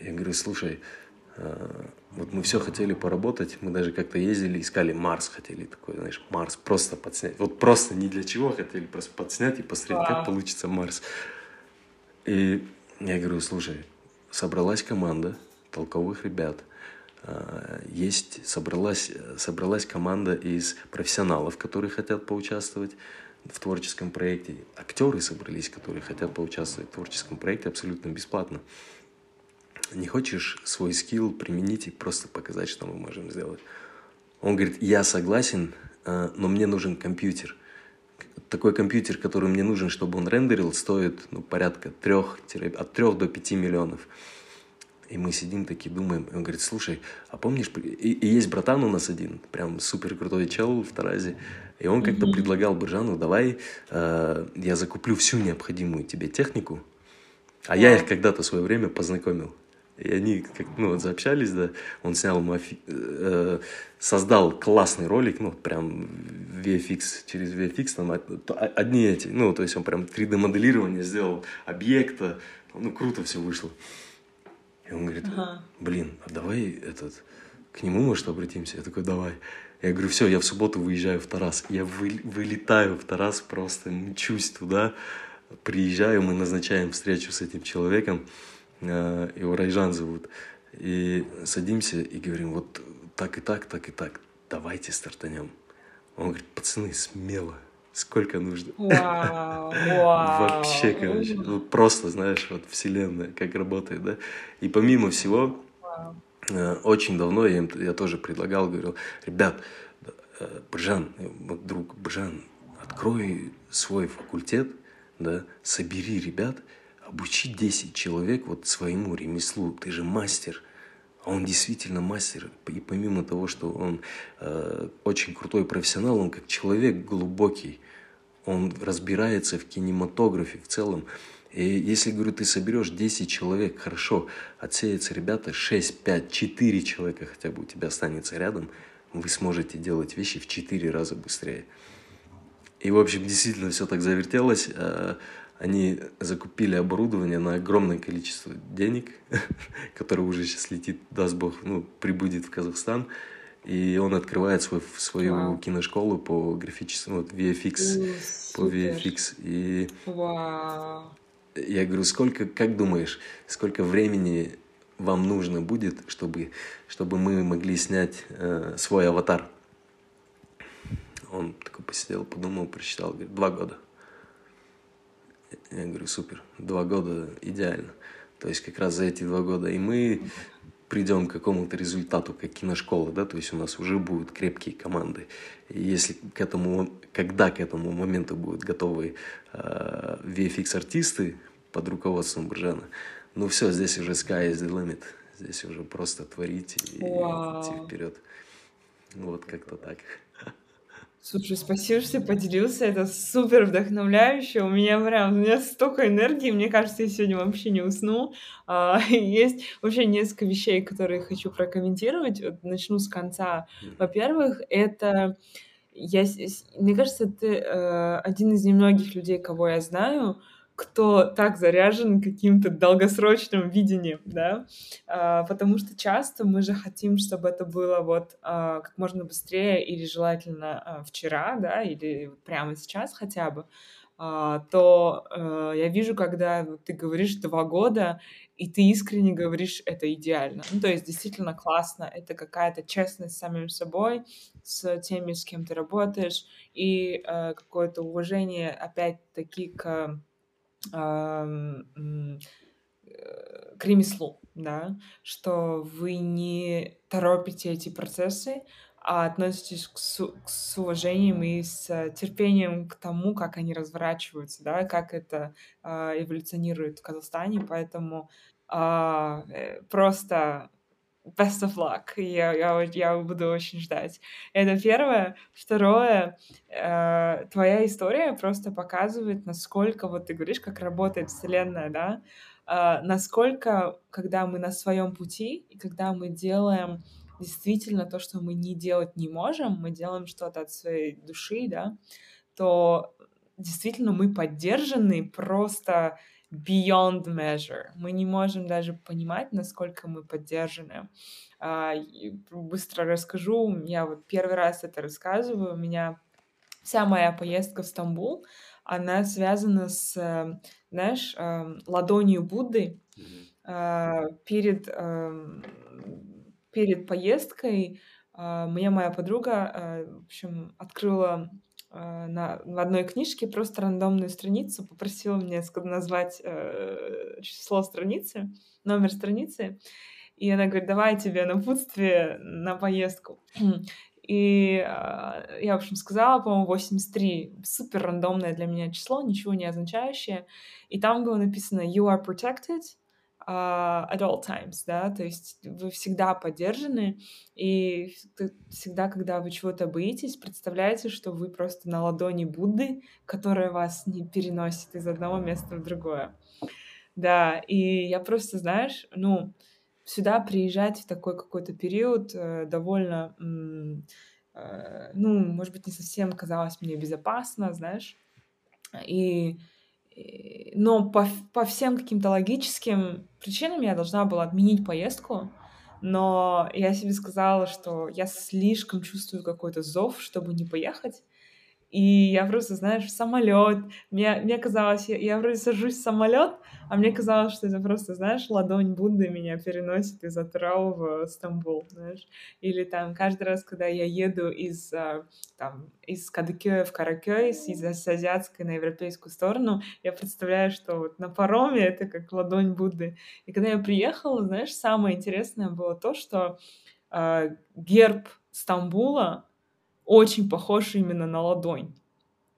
Я говорю, слушай, вот мы все хотели поработать, мы даже как-то ездили, искали Марс, хотели такой, знаешь, Марс просто подснять. Вот просто ни для чего хотели, просто подснять и посмотреть, как получится Марс. И я говорю, слушай, собралась команда толковых ребят, Есть, собралась, собралась команда из профессионалов, которые хотят поучаствовать в творческом проекте. Актеры собрались, которые хотят поучаствовать в творческом проекте абсолютно бесплатно. Не хочешь свой скилл применить и просто показать, что мы можем сделать? Он говорит, я согласен, но мне нужен компьютер. Такой компьютер, который мне нужен, чтобы он рендерил, стоит ну, порядка трех, от трех до пяти миллионов. И мы сидим такие, думаем. И он говорит, слушай, а помнишь... И, и есть братан у нас один, прям супер крутой чел в Таразе. И он как-то mm-hmm. предлагал Буржану, давай э, я закуплю всю необходимую тебе технику. А я их когда-то в свое время познакомил. И они как, ну, вот заобщались, да. Он снял, мафи... э, создал классный ролик, ну, прям ви эф экс, через ви эф экс. Там, одни эти, ну, то есть он прям три дэ моделирование сделал, объекта. Ну, круто все вышло. И он говорит, блин, а давай этот, к нему, может, обратимся? Я такой, давай. Я говорю, все, я в субботу выезжаю в Тараз. Я вы, вылетаю в Тараз, просто мчусь туда, приезжаю, мы назначаем встречу с этим человеком, его Райжан зовут, и садимся и говорим, вот так и так, так и так, давайте стартанем. Он говорит, пацаны, смело. Сколько нужно. Вау, вау. Вообще, короче, ну, просто, знаешь, вот вселенная, как работает, да. И помимо всего, вау. Э, очень давно я им я тоже предлагал, говорил, ребят, э, Буржан, вот друг Буржан, открой свой факультет, да, собери ребят, обучи десять человек вот своему ремеслу, ты же мастер. А он действительно мастер, и помимо того, что он э, очень крутой профессионал, он как человек глубокий, он разбирается в кинематографе в целом. И если, говорю, ты соберешь десять человек, хорошо, отсеются ребята, шесть, пять, четыре человека хотя бы у тебя останется рядом, вы сможете делать вещи в четыре раза быстрее. И, в общем, действительно все так завертелось. Они закупили оборудование на огромное количество денег, которое уже сейчас летит, даст Бог, ну, прибудет в Казахстан. И он открывает свой, свою Вау. киношколу по графическому, вот, ви эф икс, по ви эф икс. И Вау. я говорю, сколько, как думаешь, сколько времени вам нужно будет, чтобы, чтобы мы могли снять э, свой аватар? Он такой посидел, подумал, прочитал, говорит, два года. Я говорю, супер, два года идеально. То есть как раз за эти два года и мы придем к какому-то результату, как киношкола, да, то есть у нас уже будут крепкие команды. И если к этому, когда к этому моменту будут готовы э, ви эф икс-артисты под руководством Буржана, ну все, здесь уже sky is the limit, здесь уже просто творить и Вау. идти вперед. Вот как-то так. Слушай, спасибо, что поделился, это супер вдохновляюще, у меня прям, у меня столько энергии, мне кажется, я сегодня вообще не усну. А, есть вообще несколько вещей, которые хочу прокомментировать, вот начну с конца. Во-первых, это, я, мне кажется, ты э, один из немногих людей, кого я знаю, кто так заряжен каким-то долгосрочным видением, да, а, потому что часто мы же хотим, чтобы это было вот а, как можно быстрее или желательно а, вчера, да, или прямо сейчас хотя бы, а, то а, я вижу, когда ты говоришь два года, и ты искренне говоришь, это идеально, ну, то есть действительно классно, это какая-то честность с самим собой, с теми, с кем ты работаешь, и а, какое-то уважение, опять-таки, к к ремеслу, да, что вы не торопите эти процессы, а относитесь к су- к с уважением и с терпением к тому, как они разворачиваются, да, как это э, эволюционирует в Казахстане, поэтому э, просто best of luck, я, я, я буду очень ждать. Это первое. Второе, э, твоя история просто показывает, насколько, вот ты говоришь, как работает вселенная, да, э, насколько, когда мы на своем пути, и когда мы делаем действительно то, что мы не делать не можем, мы делаем что-то от своей души, да, то действительно мы поддержаны просто beyond measure. Мы не можем даже понимать, насколько мы поддержаны. Быстро расскажу. Я вот первый раз это рассказываю. У меня вся моя поездка в Стамбул, она связана с, знаешь, ладонью Будды. Mm-hmm. Перед, перед поездкой мне моя подруга, в общем, открыла На, в одной книжке просто рандомную страницу, попросила меня назвать э, число страницы, номер страницы, и она говорит, давай тебе напутствие на поездку. И э, я, в общем, сказала, по-моему, восемьдесят три, супер рандомное для меня число, ничего не означающее, и там было написано «You are protected», Uh, at all times, да, то есть вы всегда поддержаны, и всегда, когда вы чего-то боитесь, представляете, что вы просто на ладони Будды, которая вас не переносит из одного места в другое. Да, и я просто, знаешь, ну, сюда приезжать в такой какой-то период э, довольно, э, ну, может быть, не совсем казалось мне безопасно, знаешь, и но по, по всем каким-то логическим причинам я должна была отменить поездку, но я себе сказала, что я слишком чувствую какой-то зов, чтобы не поехать, и я просто, знаешь, в самолет, мне, мне казалось, я, я вроде сажусь в самолет, а мне казалось, что это просто, знаешь, ладонь Будды меня переносит из Атырау в Стамбул, знаешь, или там каждый раз, когда я еду из, там, из Кадыкёя в Каракёй, из, из азиатской на европейскую сторону, я представляю, что вот на пароме это как ладонь Будды, и когда я приехала, знаешь, самое интересное было то, что э, герб Стамбула очень похож именно на ладонь.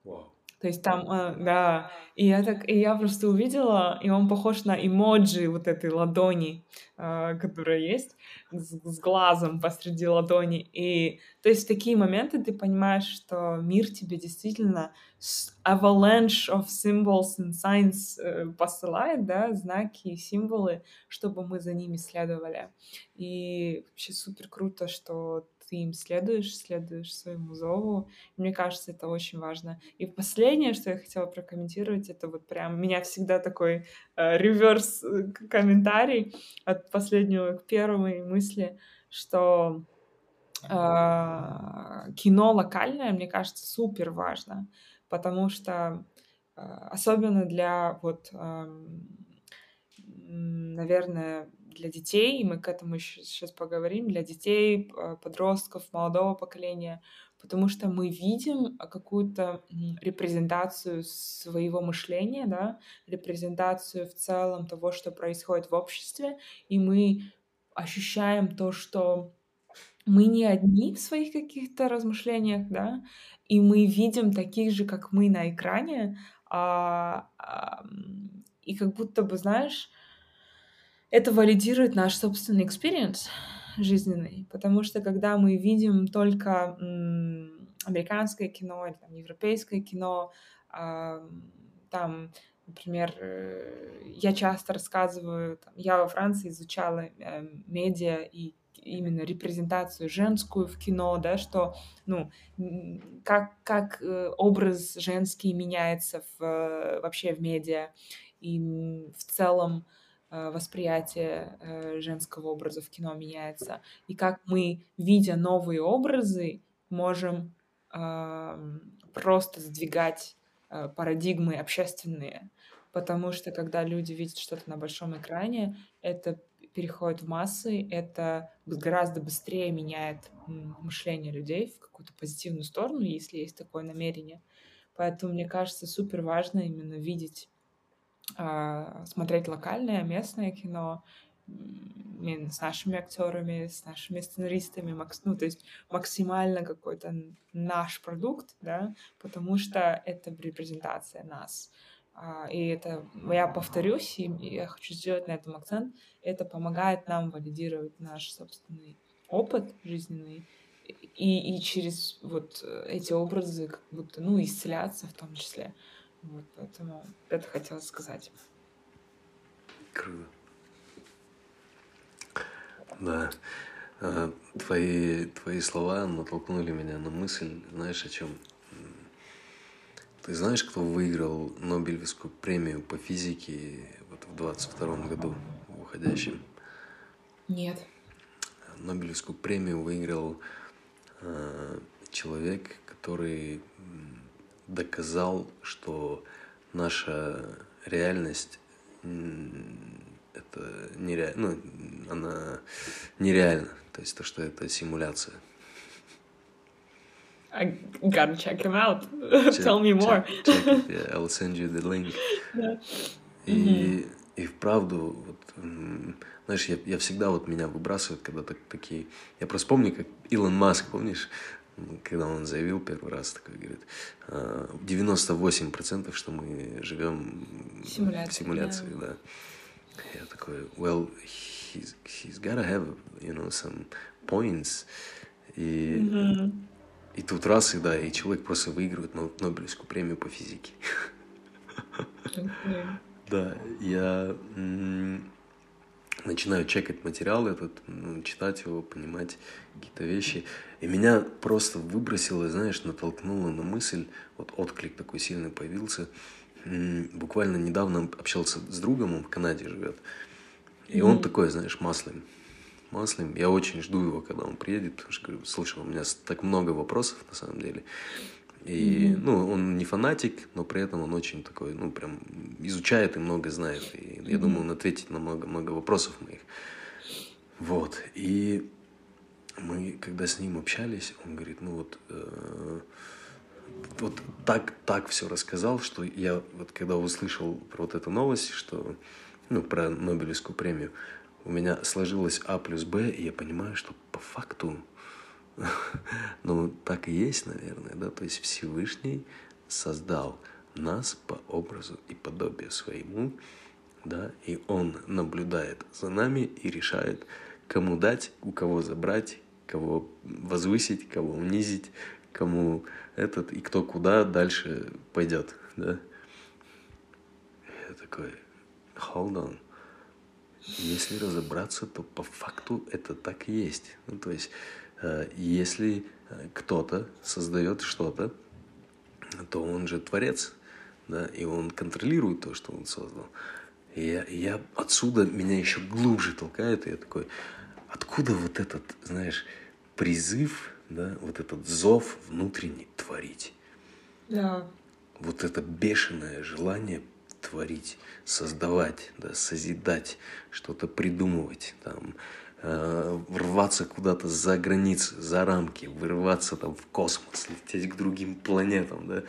Wow. То есть там, да, и я так, и я просто увидела, и он похож на эмоджи вот этой ладони, которая есть, с, с глазом посреди ладони. И то есть в такие моменты ты понимаешь, что мир тебе действительно avalanche of symbols and signs посылает, да, знаки и символы, чтобы мы за ними следовали. И вообще супер круто, что ты им следуешь, следуешь своему зову. Мне кажется, это очень важно. И последнее, что я хотела прокомментировать, это вот прям у меня всегда такой э, реверс-комментарий от последнего к первой мысли, что кино локальное, мне кажется, супер важно, потому что особенно для, вот, наверное, для детей, и мы к этому еще сейчас поговорим, для детей, подростков, молодого поколения, потому что мы видим какую-то репрезентацию своего мышления, да, репрезентацию в целом того, что происходит в обществе, и мы ощущаем то, что мы не одни в своих каких-то размышлениях, да, и мы видим таких же, как мы, на экране, а, а, и как будто бы, знаешь, это валидирует наш собственный экспириенс жизненный, потому что когда мы видим только м, американское кино или там, европейское кино, а, там, например, я часто рассказываю, там, я во Франции изучала э, медиа и именно репрезентацию женскую в кино, да, что, ну, как, как образ женский меняется в, вообще в медиа и в целом восприятие женского образа в кино меняется, и как мы, видя новые образы, можем э, просто сдвигать э, парадигмы общественные, потому что когда люди видят что-то на большом экране, это переходит в массы, это гораздо быстрее меняет мышление людей в какую-то позитивную сторону, если есть такое намерение. Поэтому, мне кажется, супер важно именно видеть, смотреть локальное, местное кино с нашими актерами, с нашими сценаристами, ну, то есть максимально какой-то наш продукт, да, потому что это репрезентация нас. И это, я повторюсь, и я хочу сделать на этом акцент, это помогает нам валидировать наш собственный опыт жизненный и, и через вот эти образы как будто, ну, исцеляться в том числе. Вот, поэтому это хотела сказать. Круто. Да. Твои, твои слова натолкнули меня на мысль, знаешь, о чем? Ты знаешь, кто выиграл Нобелевскую премию по физике вот в двадцать втором году в уходящем? Нет. Нобелевскую премию выиграл э, человек, который доказал, что наша реальность это нереально, ну, она нереальна, то есть то, что это симуляция. I gotta check him out. Check, Tell me more. Check, check it. Yeah, I'll send you the link. Yeah. И, mm-hmm. и вправду, вот, знаешь, я, я всегда, вот меня выбрасывают, когда так, такие... Я просто помню, как Илон Маск, помнишь, когда он заявил первый раз, такой, говорит, девяносто восемь процентов, что мы живем Симуляция, в симуляции. Yeah. Да. Я такой, well, he's, he's gotta have, you know, some points. И... Mm-hmm. И тут раз, и да, и человек просто выигрывает Нобелевскую премию по физике. Okay. Да, я м- начинаю чекать материал этот, ну, читать его, понимать какие-то вещи. И меня просто выбросило, знаешь, натолкнуло на мысль, вот отклик такой сильный появился. М- буквально недавно общался с другом, он в Канаде живет. И mm-hmm. он такой, знаешь, маслом. Маслим. Я очень жду его, когда он приедет, потому что, говорю, слушай, у меня так много вопросов, на самом деле. И, mm-hmm. ну, он не фанатик, но при этом он очень такой, ну, прям изучает и много знает. И mm-hmm. я думаю, он ответит на много-много вопросов моих. Вот. И мы, когда с ним общались, он говорит, ну, вот... Э- вот так, так все рассказал, что я, вот, когда услышал про вот эту новость, что, ну, про Нобелевскую премию, у меня сложилось А плюс Б, и я понимаю, что по факту, ну, так и есть, наверное, да, то есть Всевышний создал нас по образу и подобию своему, да, и Он наблюдает за нами и решает, кому дать, у кого забрать, кого возвысить, кого унизить, кому этот, и кто куда дальше пойдет, да. Я такой, hold on. Если разобраться, то по факту это так и есть. Ну, то есть, э, если кто-то создает что-то, то он же творец, да, и он контролирует то, что он создал. И я, я отсюда, меня еще глубже толкает, и я такой, откуда вот этот, знаешь, призыв, да, вот этот зов внутренний творить. Да. Вот это бешеное желание творить, создавать, да, созидать, что-то придумывать, там, э, рваться куда-то за границы, за рамки, вырываться там в космос, лететь к другим планетам, да.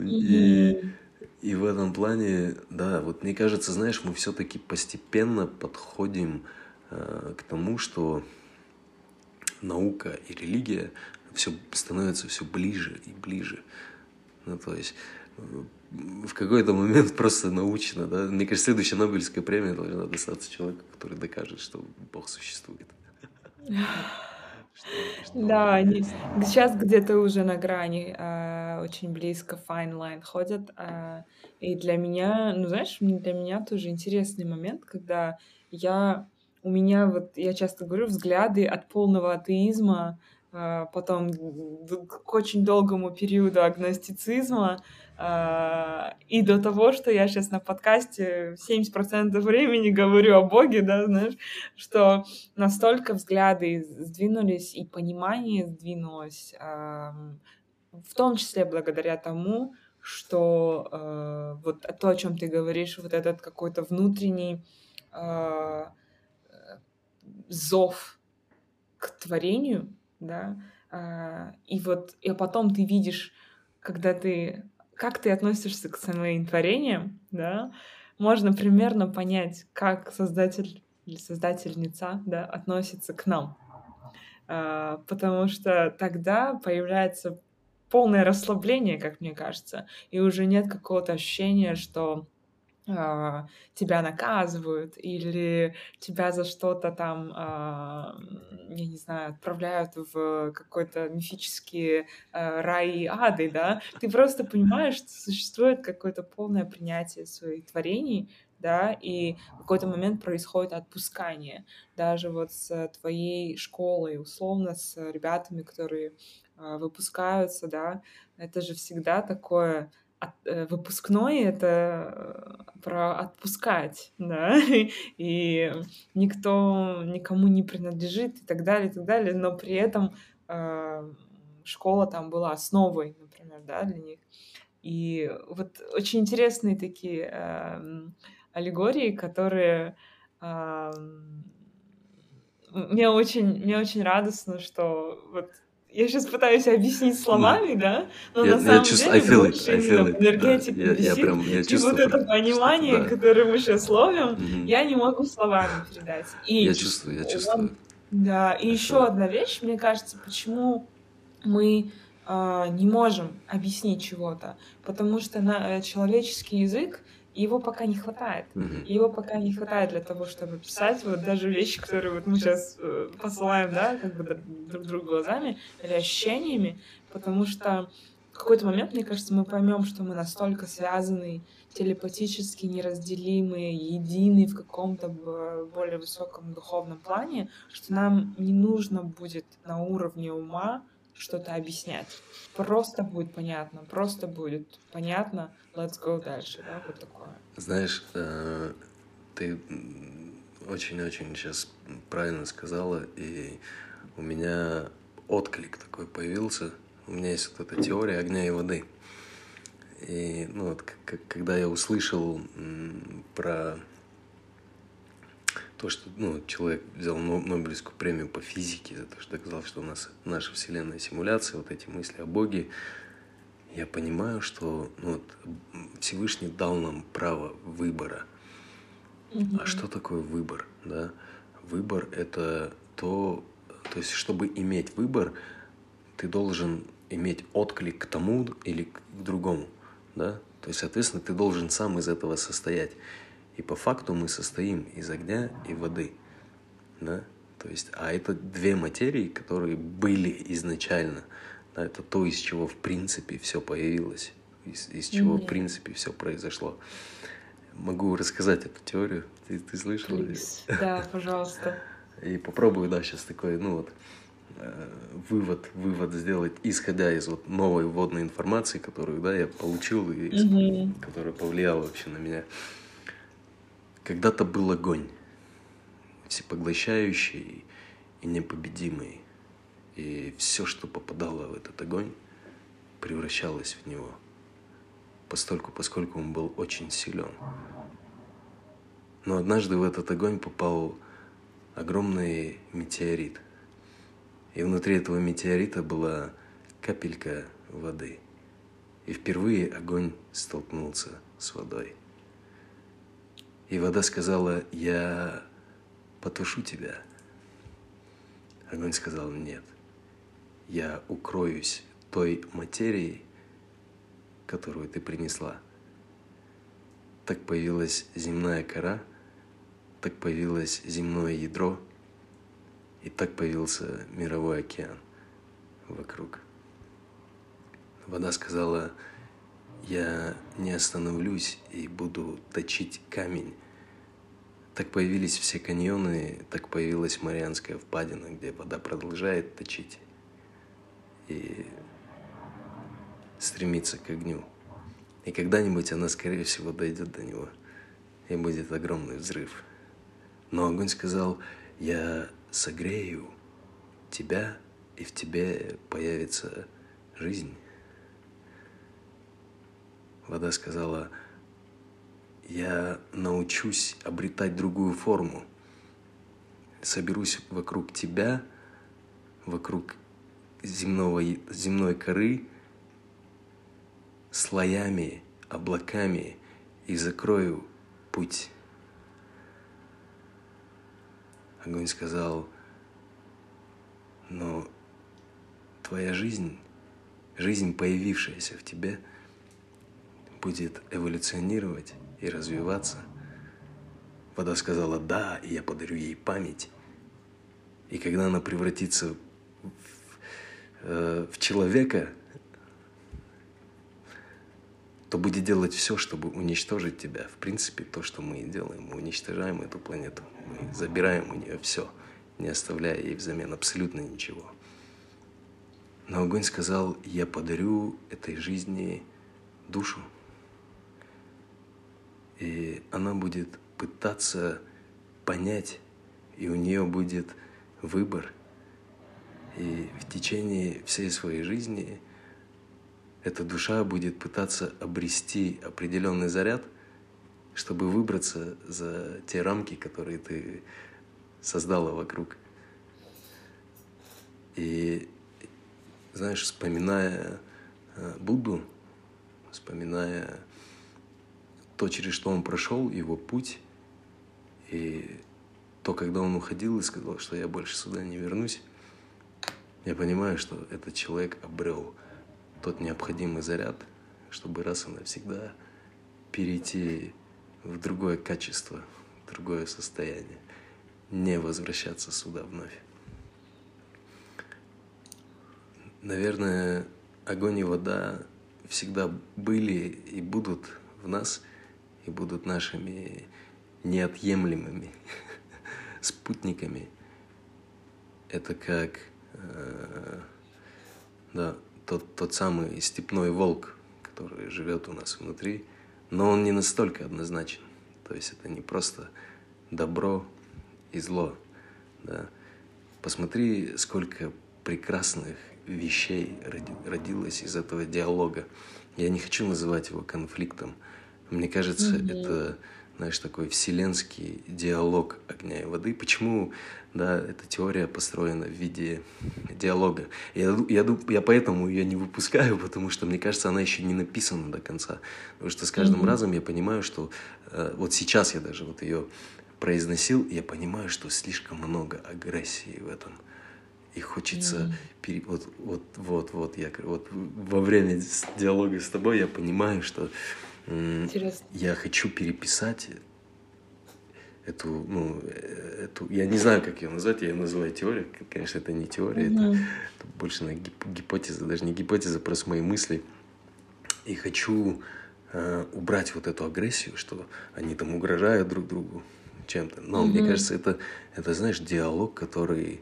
И, и в этом плане, да, вот мне кажется, знаешь, мы все-таки постепенно подходим э, к тому, что наука и религия все становятся все ближе и ближе. Ну, то есть в какой-то момент просто научно, да? Мне кажется, следующая Нобелевская премия должна достаться человеку, который докажет, что Бог существует. Да, сейчас где-то уже на грани, очень близко fine line ходят. И для меня, ну знаешь, для меня тоже интересный момент, когда я, у меня вот, я часто говорю, взгляды от полного атеизма потом к очень долгому периоду агностицизма, и до того, что я сейчас на подкасте семьдесят процентов времени говорю о Боге, да, знаешь, что настолько взгляды сдвинулись и понимание сдвинулось, в том числе благодаря тому, что вот то, о чем ты говоришь, вот этот какой-то внутренний зов к творению, да, и вот, и потом ты видишь, когда ты, как ты относишься к самим творениям, да, можно примерно понять, как создатель или создательница, да, относится к нам, потому что тогда появляется полное расслабление, как мне кажется, и уже нет какого-то ощущения, что тебя наказывают или тебя за что-то там, я не знаю, отправляют в какой-то мифический рай и ады, да? Ты просто понимаешь, что существует какое-то полное принятие своих творений, да, и в какой-то момент происходит отпускание. Даже вот с твоей школой, условно, с ребятами, которые выпускаются, да, это же всегда такое... Выпускной — это про отпускать, да, и никто никому не принадлежит и так далее, и так далее, но при этом э, школа там была основой, например, да, для них. И вот очень интересные такие э, аллегории, которые... Э, мне, очень, мне очень радостно, что вот... Я сейчас пытаюсь объяснить словами, ну, да, но я, на самом чувств... деле больше именно энергетика да, висит. Я, я прям, я и вот это понимание, да. которое мы сейчас ловим, mm-hmm. я не могу словами передать. И, я чувствую, я и, чувствую. Да, и я еще чувствую. Одна вещь, мне кажется, почему мы э, не можем объяснить чего-то, потому что на, э, человеческий язык, его пока не хватает. Mm-hmm. Его пока не хватает для того, чтобы писать вот даже вещи, которые вот мы сейчас э, посылаем, да, как бы друг другу глазами или ощущениями, потому что в какой-то момент, мне кажется, мы поймем, что мы настолько связаны, телепатически неразделимые, едины в каком-то более высоком духовном плане, что нам не нужно будет на уровне ума что-то объяснять. Просто будет понятно, просто будет понятно, let's go дальше, да, вот такое. Знаешь, ты очень-очень сейчас правильно сказала, и у меня отклик такой появился. У меня есть вот эта теория огня и воды. И, ну, вот, как, когда я услышал про то, что, ну, человек взял Нобелевскую премию по физике за то, что доказал, что у нас наша Вселенная симуляция, вот эти мысли о Боге, я понимаю, что, ну, вот, Всевышний дал нам право выбора. Mm-hmm. А что такое выбор? Да? Выбор — это то... То есть, чтобы иметь выбор, ты должен иметь отклик к тому или к другому. Да? То есть, соответственно, ты должен сам из этого состоять. И по факту мы состоим из огня и воды, да, то есть, а это две материи, которые были изначально, да? Это то, из чего в принципе все появилось, из, из чего mm-hmm. в принципе все произошло. Могу рассказать эту теорию, ты, ты слышала? Да, пожалуйста. И попробую, да, сейчас такой, ну вот, вывод, вывод сделать, исходя из вот новой вводной информации, которую, да, я получил, и mm-hmm. которая повлияла вообще на меня. Когда-то был огонь, всепоглощающий и непобедимый. И все, что попадало в этот огонь, превращалось в него. Постольку, поскольку он был очень силен. Но однажды в этот огонь попал огромный метеорит. И внутри этого метеорита была капелька воды. И впервые огонь столкнулся с водой. И вода сказала: «Я потушу тебя». Огонь сказал: «Нет, я укроюсь той материей, которую ты принесла». Так появилась земная кора, так появилось земное ядро, и так появился мировой океан вокруг. Вода сказала: «Я не остановлюсь и буду точить камень». Так появились все каньоны, так появилась Марианская впадина, где вода продолжает точить и стремится к огню. И когда-нибудь она, скорее всего, дойдет до него, и будет огромный взрыв. Но огонь сказал: «Я согрею тебя, и в тебе появится жизнь». Вода сказала: «Я научусь обретать другую форму. Соберусь вокруг тебя, вокруг земного, земной коры, слоями, облаками, и закрою путь». Огонь сказал: «Но твоя жизнь, жизнь, появившаяся в тебе, будет эволюционировать и развиваться». Вода сказала: «Да, и я подарю ей память. И когда она превратится в, э, в человека, то будет делать все, чтобы уничтожить тебя». В принципе, то, что мы и делаем, мы уничтожаем эту планету, мы забираем у нее все, не оставляя ей взамен абсолютно ничего. Но огонь сказал: «Я подарю этой жизни душу. И она будет пытаться понять, и у нее будет выбор. И в течение всей своей жизни эта душа будет пытаться обрести определенный заряд, чтобы выбраться за те рамки, которые ты создала вокруг». И, знаешь, вспоминая Будду, вспоминая то, через что он прошел, его путь, и то, когда он уходил и сказал, что я больше сюда не вернусь, я понимаю, что этот человек обрел тот необходимый заряд, чтобы раз и навсегда перейти в другое качество, в другое состояние, не возвращаться сюда вновь. Наверное, огонь и вода всегда были и будут в нас, и будут нашими неотъемлемыми спутниками. Это как э, да, тот, тот самый степной волк, который живет у нас внутри, но он не настолько однозначен. То есть это не просто добро и зло. Да. Посмотри, сколько прекрасных вещей родилось из этого диалога. Я не хочу называть его конфликтом. Мне кажется, mm-hmm. это, знаешь, такой вселенский диалог огня и воды. Почему, да, эта теория построена в виде диалога? Я, я, я поэтому ее не выпускаю, потому что, мне кажется, она еще не написана до конца. Потому что с каждым mm-hmm. разом я понимаю, что... Э, вот сейчас я даже вот ее произносил, я понимаю, что слишком много агрессии в этом. И хочется... Mm-hmm. Пере... Вот, вот, вот, вот, я... вот во время диалога с тобой я понимаю, что м- я хочу переписать эту, ну, эту... Я не знаю, как ее назвать, я ее называю теорией. Конечно, это не теория, mm-hmm. это... это больше на гип... гипотеза, даже не гипотеза, просто мои мысли. И хочу э, убрать вот эту агрессию, что они там угрожают друг другу чем-то. Но mm-hmm. мне кажется, это, это, знаешь, диалог, который...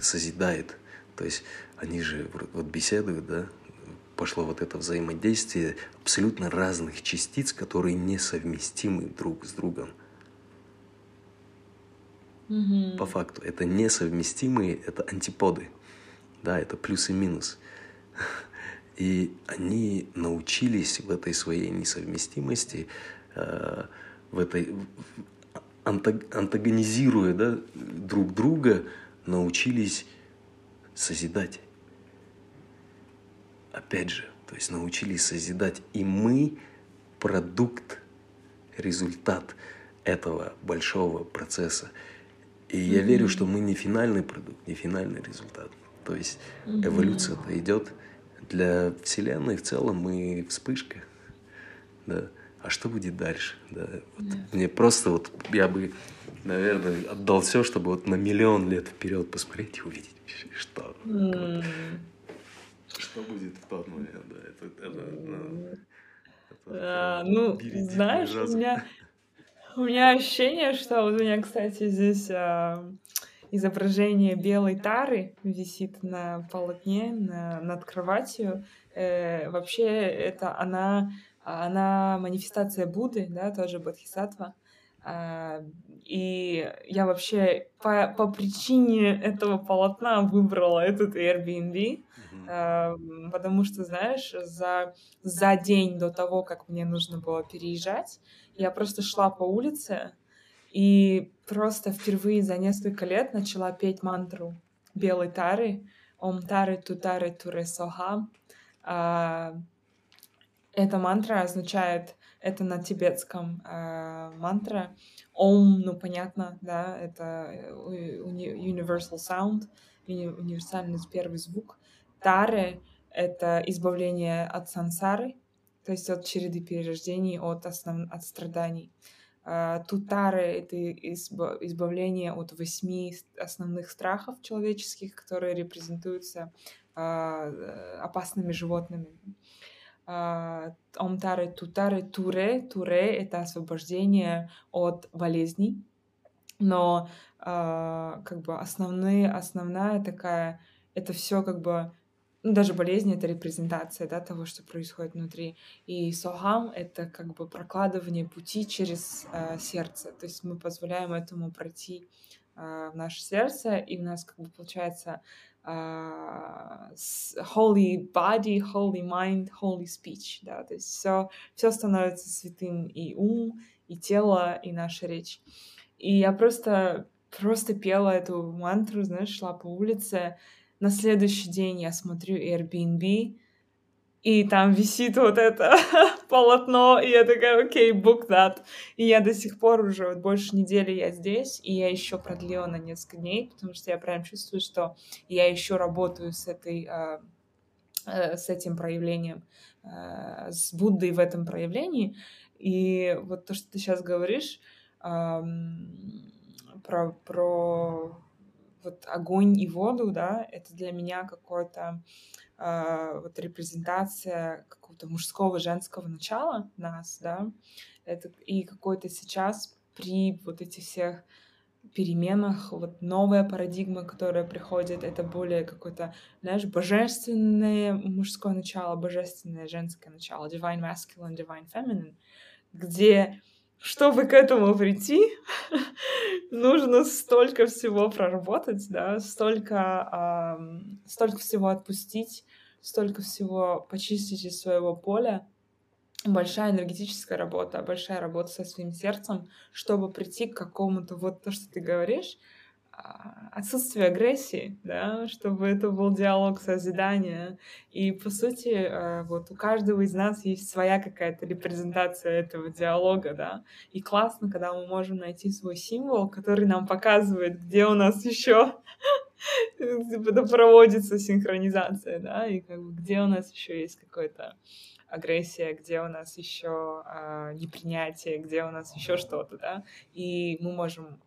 созидает. То есть они же вот беседуют, да? Пошло вот это взаимодействие абсолютно разных частиц, которые несовместимы друг с другом. Угу. По факту. Это несовместимые, это антиподы. Да, это плюс и минус. И они научились в этой своей несовместимости, э, в этой, антагонизируя, да, друг друга, научились созидать. Опять же, то есть научились созидать. И мы продукт, результат этого большого процесса. И mm-hmm. я верю, что мы не финальный продукт, не финальный результат. То есть mm-hmm. эволюция-то идет. Для Вселенной в целом мы вспышка. Да. А что будет дальше? Да. Вот yeah. Мне просто вот я бы, наверное, отдал все, чтобы вот на миллион лет вперед посмотреть и увидеть, что, mm. что будет в тот момент. Да. Это, это, это, это, а, ну, знаешь, у меня, у меня ощущение, что вот у меня, кстати, здесь а, изображение белой тары висит на полотне, на, над кроватью. Э, вообще это она... Она манифестация Будды, да, тоже бодхисаттва. И я вообще по, по причине этого полотна выбрала этот Airbnb, mm-hmm. потому что, знаешь, за, за день до того, как мне нужно было переезжать, я просто шла по улице и просто впервые за несколько лет начала петь мантру белой тары «Ом Таре Туттаре Туре», Соха. Эта мантра означает, это на тибетском э, мантра, ом, ну понятно, да, это universal sound, универсальный первый звук. Таре — это избавление от сансары, то есть от череды перерождений, от, основ... от страданий. Э, Туттаре — это избавление от восьми основных страхов человеческих, которые репрезентуются э, опасными животными. Ом Таре Туттаре Туре. Туре — это освобождение от болезней, но uh, как бы основные, основная такая, это все как бы, ну, даже болезни — это репрезентация, да, того, что происходит внутри. И сохам — это как бы прокладывание пути через uh, сердце, то есть мы позволяем этому пройти uh, в наше сердце, и у нас как бы получается Uh, holy body, holy mind, holy speech, да, то есть все, все становится святым, и ум, и тело, и наша речь. И я просто, просто пела эту мантру, знаешь, шла по улице. На следующий день я смотрю Airbnb, и там висит вот это полотно, и я такая, окей, okay, book that. И я до сих пор уже, вот больше недели я здесь, и я еще продлила на несколько дней, потому что я прям чувствую, что я еще работаю с этой, э, э, с этим проявлением, э, с Буддой в этом проявлении. И вот то, что ты сейчас говоришь, э, про, про вот огонь и воду, да, это для меня какое-то... вот репрезентация какого-то мужского, женского начала нас, да, это, и какой-то сейчас при вот этих всех переменах, вот новая парадигма, которая приходит, это более какое-то, знаешь, божественное мужское начало, божественное женское начало, divine masculine, divine feminine, где, чтобы к этому прийти, нужно столько всего проработать, да, столько, эм, столько всего отпустить, столько всего почистить из своего поля. Большая энергетическая работа, большая работа со своим сердцем, чтобы прийти к какому-то, вот то, что ты говоришь, отсутствие агрессии, да, чтобы это был диалог, созидание. И, по сути, вот у каждого из нас есть своя какая-то репрезентация этого диалога, да. И классно, когда мы можем найти свой символ, который нам показывает, где у нас еще проводится синхронизация, да, и как бы где у нас еще есть какой-то агрессия, где у нас еще непринятие, где у нас еще что-то, да. И мы можем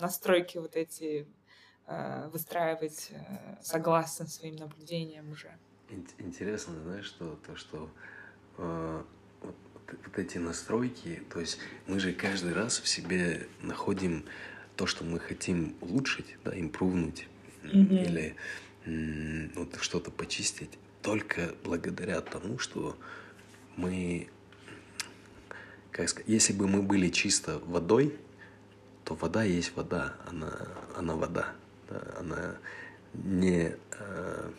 настройки вот эти э, выстраивать э, согласно своим наблюдениям уже. Интересно, знаешь, что, то, что э, вот, вот эти настройки, то есть мы же каждый раз в себе находим то, что мы хотим улучшить, да, импрувнуть, mm-hmm. или м- вот что-то почистить, только благодаря тому, что мы, как сказать, если бы мы были чисто водой, что вода есть вода, она, она вода, да, она не, э,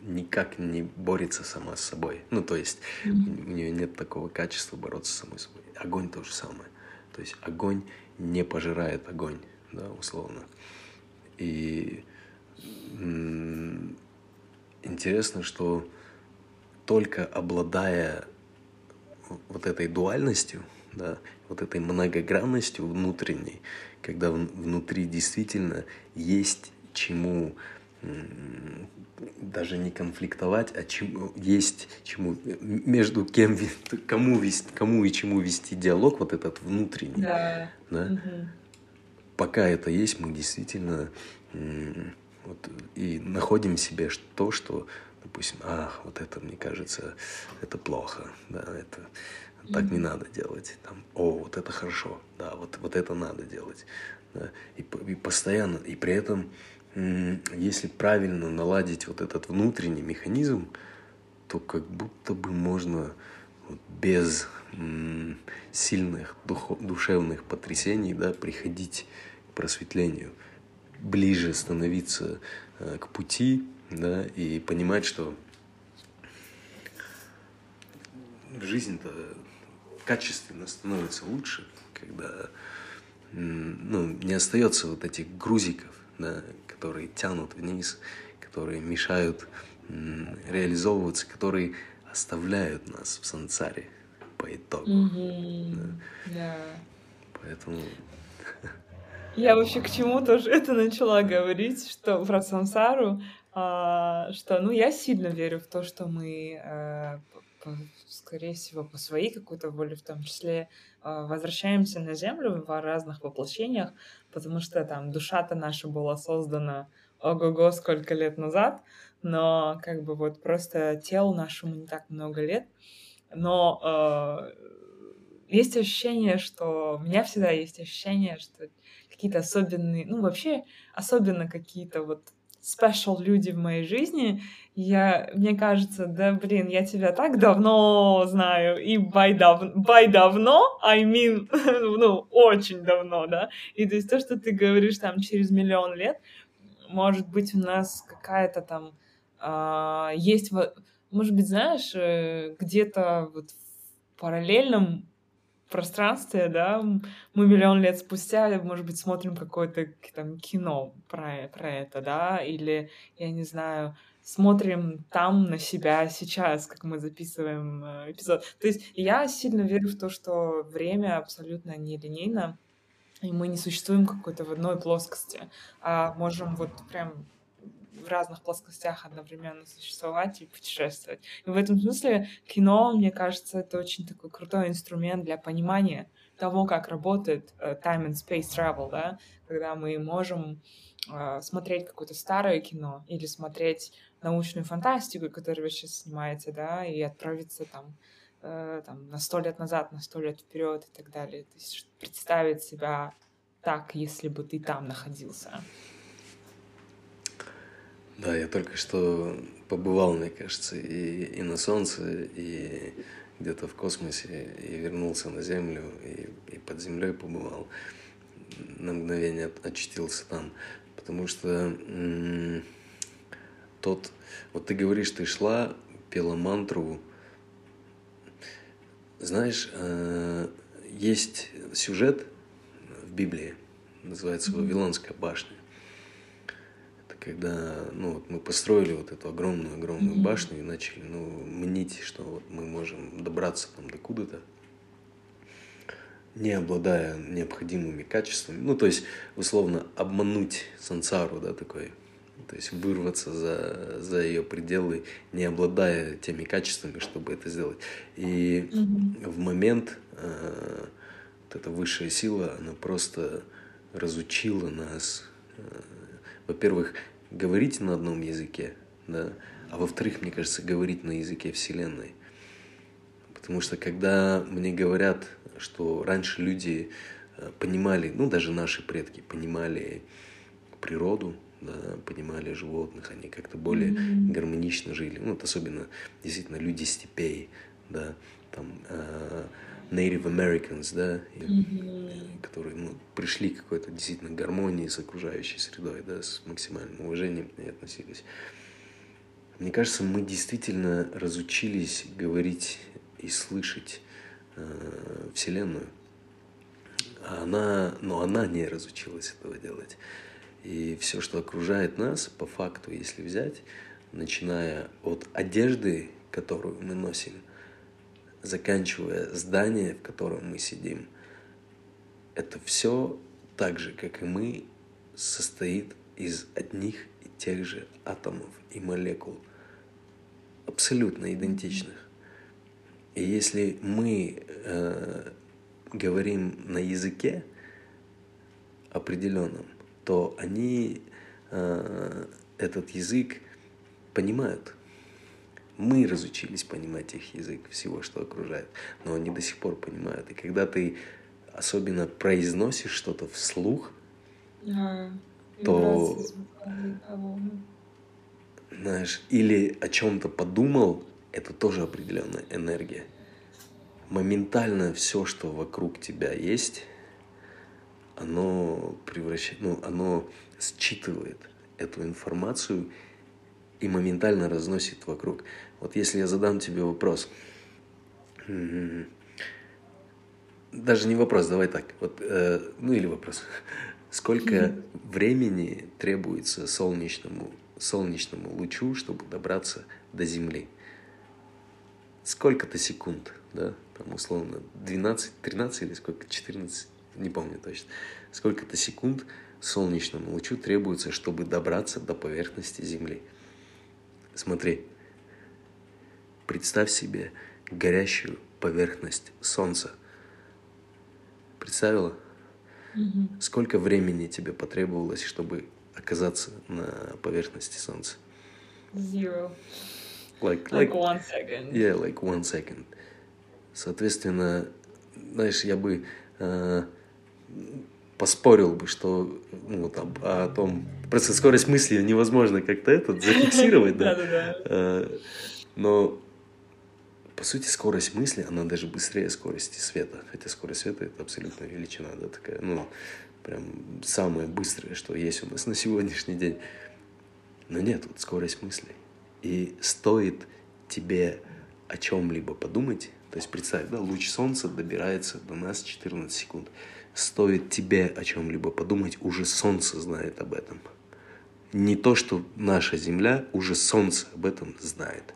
никак не борется сама с собой. Ну, то есть mm-hmm. у нее нет такого качества бороться с самой собой. Огонь то же самое. То есть огонь не пожирает огонь, да, условно. И м- интересно, что только обладая вот этой дуальностью, да, вот этой многогранностью внутренней, когда в- внутри действительно есть чему м- даже не конфликтовать, а чему, есть чему, между кем, кому, вести, кому и чему вести диалог вот этот внутренний. Да. Да? Угу. Пока это есть, мы действительно м- вот, и находим в себе то, что... Допустим, ах, вот это, мне кажется, это плохо, да, это mm-hmm. так не надо делать, там, о, вот это хорошо, да, вот, вот это надо делать, да, и, и постоянно, и при этом, м- если правильно наладить вот этот внутренний механизм, то как будто бы можно вот, без м- сильных духов, душевных потрясений, да, приходить к просветлению, ближе становиться э, к пути, да, и понимать, что жизнь-то качественно становится лучше, когда ну, не остается вот этих грузиков, да, которые тянут вниз, которые мешают м- реализовываться, которые оставляют нас в сансаре по итогу. Mm-hmm. Да. Yeah. Поэтому... Я вообще к чему тоже это начала говорить, что про сансару, что, ну, я сильно верю в то, что мы, э, по, скорее всего, по своей какой-то воле, в том числе, э, возвращаемся на Землю в разных воплощениях, потому что там душа-то наша была создана ого-го сколько лет назад, но как бы вот просто телу нашему не так много лет, но э, есть ощущение, что... У меня всегда есть ощущение, что какие-то особенные... Ну, вообще, особенно какие-то вот спешл люди в моей жизни, я, мне кажется, да, блин, я тебя так давно знаю, и by, дав- by давно, I mean, ну, очень давно, да, и то есть то, что ты говоришь там через миллион лет, может быть, у нас какая-то там э, есть, может быть, знаешь, где-то вот в параллельном пространстве, да, мы миллион лет спустя, может быть, смотрим какое-то там кино про, про это, да, или, я не знаю, смотрим там на себя сейчас, как мы записываем эпизод. То есть я сильно верю в то, что время абсолютно нелинейно, и мы не существуем какой-то в одной плоскости, а можем вот прям в разных плоскостях одновременно существовать и путешествовать. И в этом смысле кино, мне кажется, это очень такой крутой инструмент для понимания того, как работает time and space travel, да, когда мы можем э, смотреть какое-то старое кино или смотреть научную фантастику, которую вы сейчас снимаете, да, и отправиться там, э, там на сто лет назад, на сто лет вперед и так далее. То есть представить себя так, если бы ты там находился. Да, я только что побывал, мне кажется, и, и на солнце, и где-то в космосе, и вернулся на Землю, и, и под землей побывал. На мгновение очутился там. Потому что м- тот... Вот ты говоришь, ты шла, пела мантру. Знаешь, э- есть сюжет в Библии, называется «Вавилонская башня». Когда ну, вот мы построили вот эту огромную-огромную mm-hmm. башню и начали ну, мнить, что вот мы можем добраться там до куда-то, не обладая необходимыми качествами. Ну, то есть, условно, обмануть сансару, да, такой. То есть, вырваться за, за ее пределы, не обладая теми качествами, чтобы это сделать. И mm-hmm. в момент э, вот эта высшая сила, она просто разучила нас... Э, во-первых, говорить на одном языке, да, а во-вторых, мне кажется, говорить на языке Вселенной. Потому что когда мне говорят, что раньше люди понимали, ну, даже наши предки понимали природу, да, понимали животных, они как-то более mm-hmm. гармонично жили. Ну, вот особенно, действительно, люди степей, да, там, э, Native Americans, да, mm-hmm. которые ну, пришли к какой-то действительно гармонии с окружающей средой, да, с максимальным уважением к ней относились. Мне кажется, мы действительно разучились говорить и слышать э, Вселенную. А она, но она не разучилась этого делать. И все, что окружает нас, по факту, если взять, начиная от одежды, которую мы носим, заканчивая здание, в котором мы сидим, это все так же, как и мы, состоит из одних и тех же атомов и молекул, абсолютно идентичных. И если мы э, говорим на языке определенном, то они э, этот язык понимают. Мы разучились понимать их язык, всего, что окружает, но они до сих пор понимают. И когда ты особенно произносишь что-то вслух, а, то, знаешь, или о чем-то подумал, это тоже определенная энергия. Моментально все, что вокруг тебя есть, оно превращает, ну, оно считывает эту информацию и моментально разносит вокруг. Вот если я задам тебе вопрос, даже не вопрос, давай так, вот, э, ну или вопрос, сколько mm-hmm. времени требуется солнечному, солнечному лучу, чтобы добраться до Земли? Сколько-то секунд, да, там условно двенадцать, тринадцать или сколько, четырнадцать, не помню точно, сколько-то секунд солнечному лучу требуется, чтобы добраться до поверхности Земли? Смотри, представь себе горящую поверхность Солнца. Представила? Mm-hmm. Сколько времени тебе потребовалось, чтобы оказаться на поверхности Солнца? Zero. Like, like, like one second. Yeah, like one second. Соответственно, знаешь, я бы э, поспорил бы, что ну, там, о том... Просто скорость мысли невозможно как-то этот зафиксировать, да. Но, по сути, скорость мысли, она даже быстрее скорости света. Хотя скорость света — это абсолютная величина, да, такая, ну, прям самое быстрое, что есть у нас на сегодняшний день. Но нет, вот скорость мысли. И стоит тебе о чем-либо подумать, то есть представь, да, луч солнца добирается до нас четырнадцать секунд. Стоит тебе о чем-либо подумать, уже солнце знает об этом. Не то, что наша Земля, уже солнце об этом знает.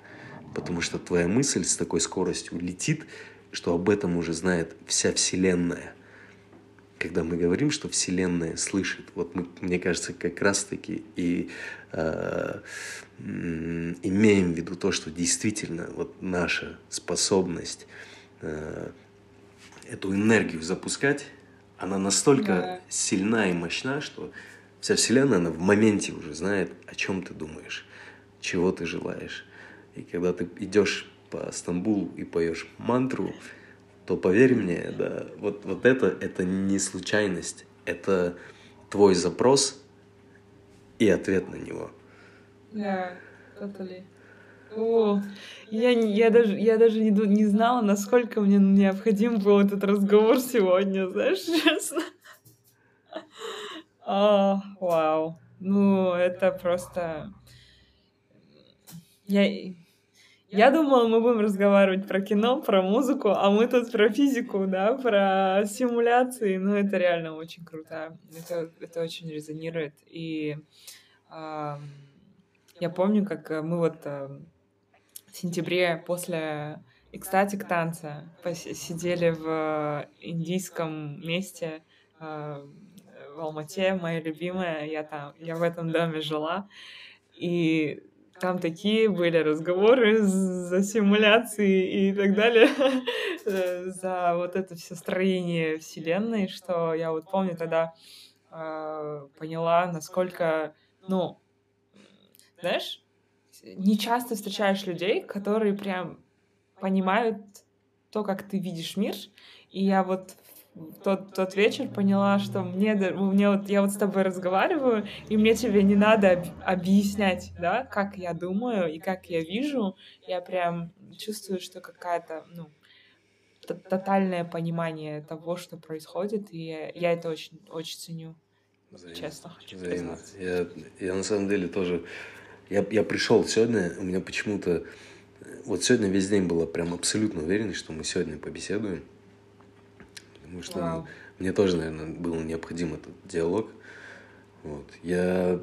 Потому что твоя мысль с такой скоростью летит, что об этом уже знает вся Вселенная. Когда мы говорим, что Вселенная слышит, вот мы, мне кажется, как раз-таки и э, имеем в виду то, что действительно вот наша способность э, эту энергию запускать, она настолько да. сильна и мощна, что вся Вселенная, она в моменте уже знает, о чем ты думаешь, чего ты желаешь. И когда ты идешь по Стамбулу и поешь мантру, то поверь мне, да, вот, вот это, это не случайность, это твой запрос и ответ на него. Да, totally. О, я, я, даже, я даже не, не знала, насколько мне необходим был этот разговор сегодня, знаешь, честно. О, вау. Ну, это просто... Я, я думала, мы будем разговаривать про кино, про музыку, а мы тут про физику, да, про симуляции. Ну, это реально очень круто. Это, это очень резонирует. И э, я помню, как мы вот... В сентябре после «Экстатик танца» сидели в индийском месте э, в Алмате, моя любимая, я там, я в этом доме жила, и там такие были разговоры за симуляции и так далее, за вот это все строение Вселенной, что я вот помню тогда э, поняла, насколько, ну, знаешь, не часто встречаешь людей, которые прям понимают то, как ты видишь мир. И я вот тот, тот вечер поняла, что мне, мне вот, я вот с тобой разговариваю, и мне тебе не надо объяснять, да, как я думаю и как я вижу. Я прям чувствую, что какая-то, ну, тотальное понимание того, что происходит, и я это очень, очень ценю. Взаимно. Честно хочу признаться. Я, я на самом деле тоже... Я, я пришел сегодня, у меня почему-то... Вот сегодня весь день была прям абсолютно уверена, что мы сегодня побеседуем. Потому что wow. мне тоже, наверное, был необходим этот диалог. Вот. Я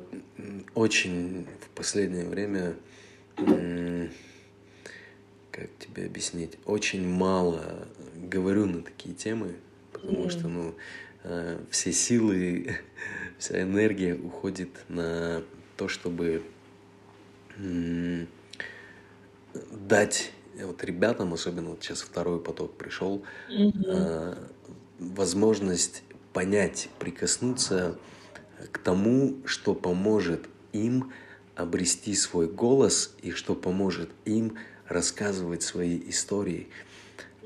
очень в последнее время... Как тебе объяснить? Очень мало говорю на такие темы, потому mm. что, ну... все силы, вся энергия уходит на то, чтобы дать вот ребятам, особенно вот сейчас второй поток пришел, mm-hmm. возможность понять, прикоснуться к тому, что поможет им обрести свой голос и что поможет им рассказывать свои истории.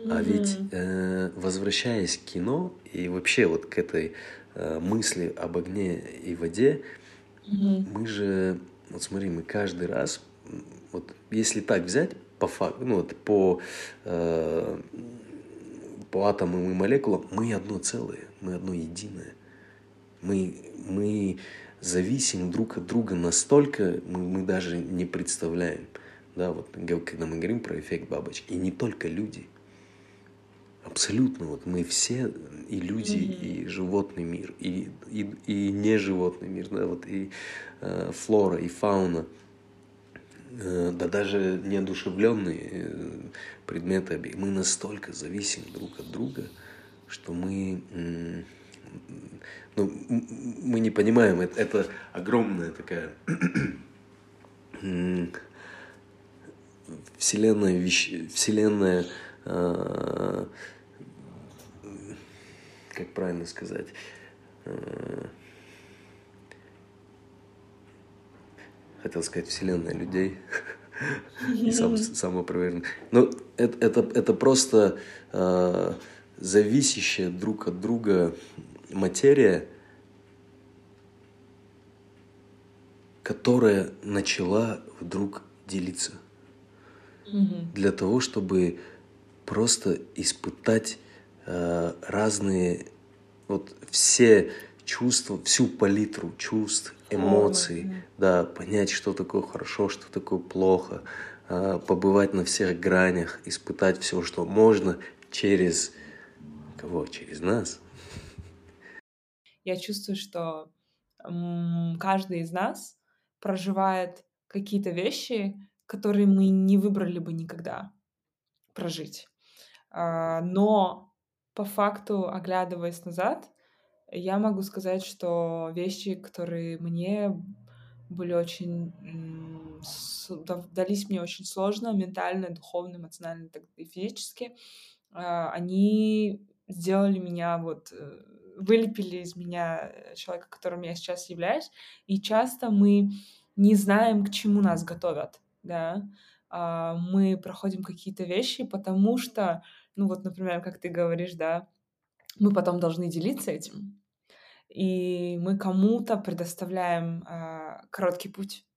А ведь, э, возвращаясь к кино и вообще вот к этой э, мысли об огне и воде, mm-hmm. мы же, вот смотри, мы каждый раз, вот если так взять, по факту, ну вот по, э, по атомам и молекулам, мы одно целое, мы одно единое. Мы, мы зависим друг от друга настолько, мы, мы даже не представляем, да, вот когда мы говорим про эффект бабочки, и не только люди. Абсолютно, вот мы все, и люди, mm-hmm. и животный мир, и, и, и неживотный мир, да, вот и э, флора, и фауна, э, да даже неодушевленные э, предметы, мы настолько зависим друг от друга, что мы, э, ну, мы не понимаем, это, это огромная такая вселенная, вещ... вселенная как правильно сказать, хотел сказать вселенная людей и сам, самопроверенный. Но это, это, это просто э, зависящая друг от друга материя, которая начала вдруг делиться для того, чтобы просто испытать э, разные, вот все чувства, всю палитру чувств, эмоций, oh, да, понять, что такое хорошо, что такое плохо, э, побывать на всех гранях, испытать все, что можно через кого? Через нас. Я чувствую, что м- каждый из нас проживает какие-то вещи, которые мы не выбрали бы никогда прожить. Но по факту, оглядываясь назад, я могу сказать, что вещи, которые мне были очень... дались мне очень сложно, ментально, духовно, эмоционально и физически, они сделали меня вот... вылепили из меня человека, которым я сейчас являюсь. И часто мы не знаем, к чему нас готовят, да? Мы проходим какие-то вещи, потому что, ну вот, например, как ты говоришь, да, мы потом должны делиться этим, и мы кому-то предоставляем а, короткий путь,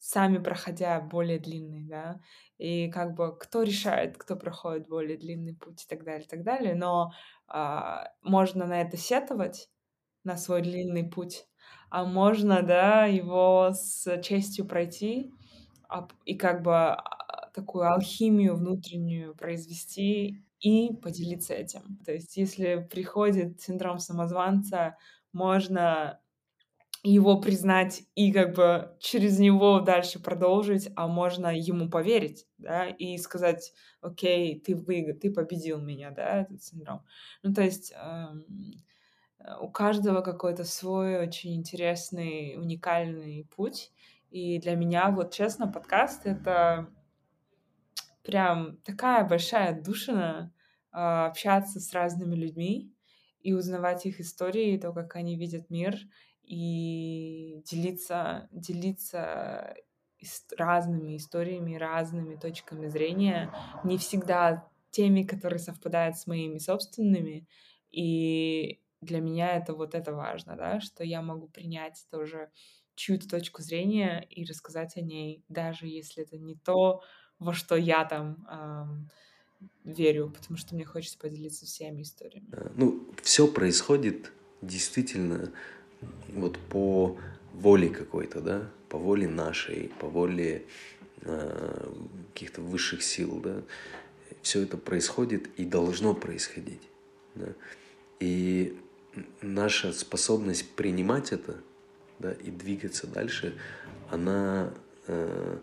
сами проходя более длинный, да, и как бы кто решает, кто проходит более длинный путь и так далее, и так далее, но а, можно на это сетовать, на свой длинный путь, а можно, да, его с честью пройти, и как бы такую алхимию внутреннюю произвести и поделиться этим. То есть если приходит синдром самозванца, можно его признать и как бы через него дальше продолжить, а можно ему поверить, да, и сказать: окей, ты выиграл, ты победил меня, да, этот синдром. Ну, то есть у каждого какой-то свой очень интересный, уникальный путь. И для меня, вот честно, подкаст — это прям такая большая отдушина общаться с разными людьми и узнавать их истории, то, как они видят мир, и делиться, делиться разными историями, разными точками зрения, не всегда теми, которые совпадают с моими собственными. И для меня это вот это важно, да, что я могу принять тоже чью-то точку зрения и рассказать о ней, даже если это не то, во что я там верю, потому что мне хочется поделиться всеми историями. Ну, все происходит действительно вот по воле какой-то, да, по воле нашей, по воле э, каких-то высших сил, да. Все это происходит и должно происходить, да. И наша способность принимать это, да, и двигаться дальше, она... Э,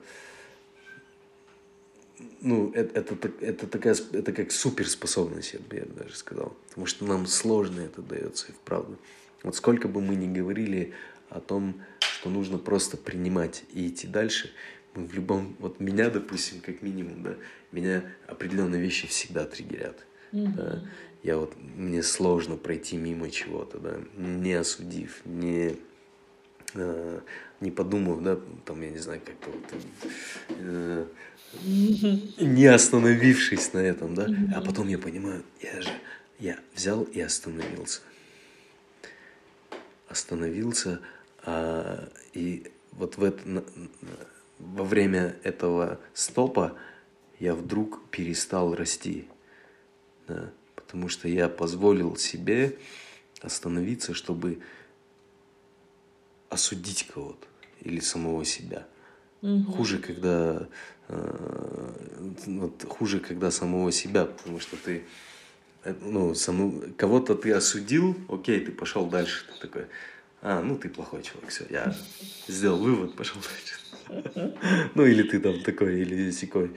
Ну, это, это, это, такая, это как суперспособность, я бы даже сказал. Потому что нам сложно это дается, и вправду. Вот сколько бы мы ни говорили о том, что нужно просто принимать и идти дальше, мы в любом... Вот меня, допустим, как минимум, да, меня определенные вещи всегда триггерят. Mm-hmm. Да. Я вот... Мне сложно пройти мимо чего-то, да, не осудив, не... Э, не подумав, да, там, я не знаю, как-то... Вот, э, не остановившись на этом, да, mm-hmm. А потом я понимаю, я же, я взял и остановился, остановился, а, и вот в это, на, во время этого стопа я вдруг перестал расти, да, потому что я позволил себе остановиться, чтобы осудить кого-то или самого себя. Угу. Хуже, когда э, вот, хуже, когда самого себя, потому что ты ну, саму, кого-то ты осудил, окей, ты пошел дальше, ты такой, а, ну ты плохой человек, все, я сделал вывод, пошел дальше. Ну или ты там такой, или сякой.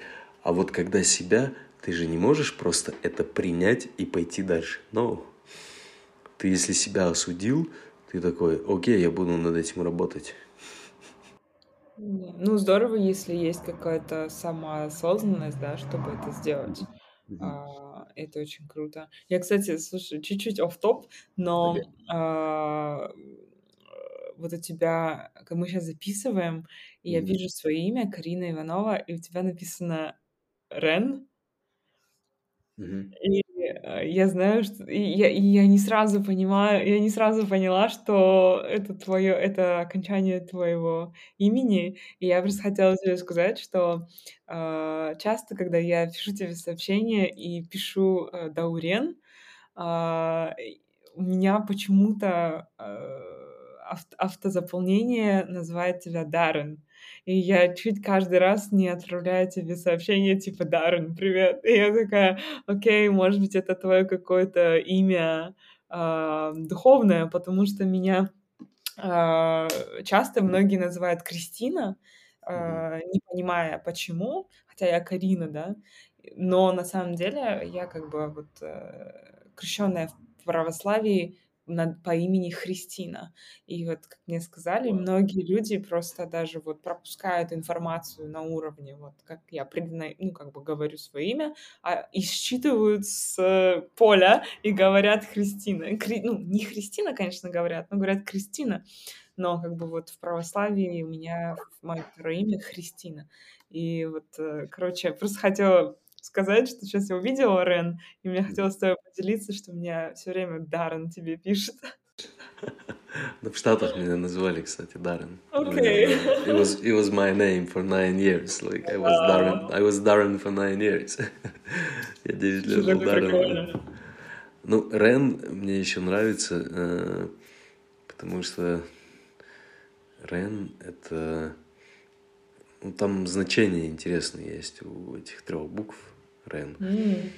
А вот когда себя, ты же не можешь просто это принять и пойти дальше. Но ты если себя осудил, ты такой, окей, я буду над этим работать. Ну, здорово, если есть какая-то самоосознанность, да, чтобы это сделать. Mm-hmm. А, это очень круто. Я, кстати, слушай, чуть-чуть офф-топ, но okay. а, вот у тебя, как мы сейчас записываем, и mm-hmm. я вижу свое имя, Карина Иванова, и у тебя написано Рен. Mm-hmm. И я знаю, что... И я, и я не сразу понимаю, я не сразу поняла, что это твое, это окончание твоего имени. И я просто хотела тебе сказать, что э, часто, когда я пишу тебе сообщение и пишу э, Даурен, э, у меня почему-то э, автозаполнение называет тебя Даррен. И я чуть каждый раз не отправляю тебе сообщение типа «Даррен, привет». И я такая, окей, может быть, это твое какое-то имя э, духовное, потому что меня э, часто многие называют Кристина, э, не понимая почему, хотя я Карина, да, но на самом деле я как бы вот э, крещенная в православии, над, по имени Христина. И вот, как мне сказали, многие люди просто даже вот пропускают информацию на уровне, вот как я предна... ну, как бы говорю свое имя, а и считывают с э, поля и говорят Христина. Кри... Ну, не Христина, конечно, говорят, но говорят Кристина. Но как бы вот в православии у меня мое второе имя Христина. И вот, э, короче, я просто хотела... сказать, что сейчас я увидела Рен, и мне хотелось с тобой поделиться, что меня все время Даррен тебе пишет. Ну, в Штатах меня называли, кстати, Даррен. Окей. Okay. It was, it was my name for nine years. Like, I was Darren, I was Darren for nine years. Я девять лет был Даррен. Ну, Рен мне еще нравится, потому что Рен — это... Ну, там значения интересные есть у этих трех букв Рен. Mm.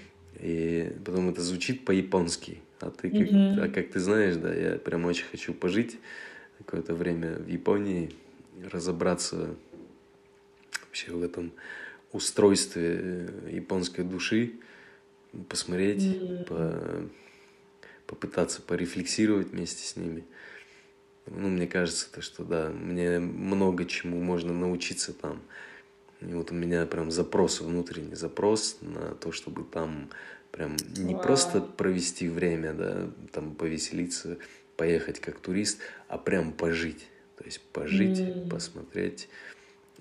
И потом это звучит по-японски. А ты как, mm-hmm. а как ты знаешь, да, я прям очень хочу пожить какое-то время в Японии, разобраться вообще в этом устройстве японской души, посмотреть, mm. по, попытаться порефлексировать вместе с ними. Ну, мне кажется, то, что, да, мне много чему можно научиться там. И вот у меня прям запрос, внутренний запрос на то, чтобы там прям не wow. просто провести время, да, там повеселиться, поехать как турист, а прям пожить. То есть пожить, mm. посмотреть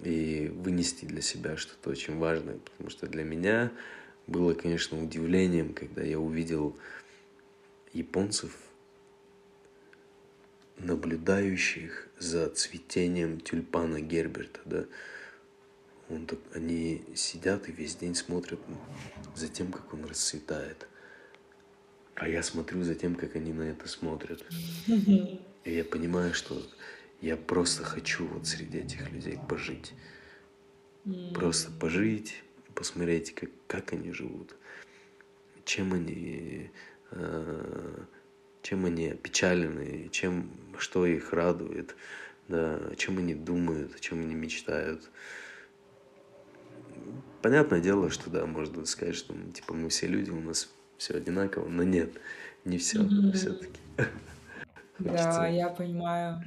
и вынести для себя что-то очень важное. Потому что для меня было, конечно, удивлением, когда я увидел японцев, наблюдающих за цветением тюльпана Герберта, да, Он тут, они сидят и весь день смотрят за тем, как он расцветает. А я смотрю за тем, как они на это смотрят. И я понимаю, что я просто хочу вот среди этих людей пожить. Просто пожить, посмотреть, как, как они живут, чем они, э, чем они опечалены, чем, что их радует, да, о чем они думают, о чем они мечтают. Понятное дело, что да, можно сказать, что типа мы все люди, у нас все одинаково, но нет, не все, mm-hmm. все-таки. Да, я понимаю.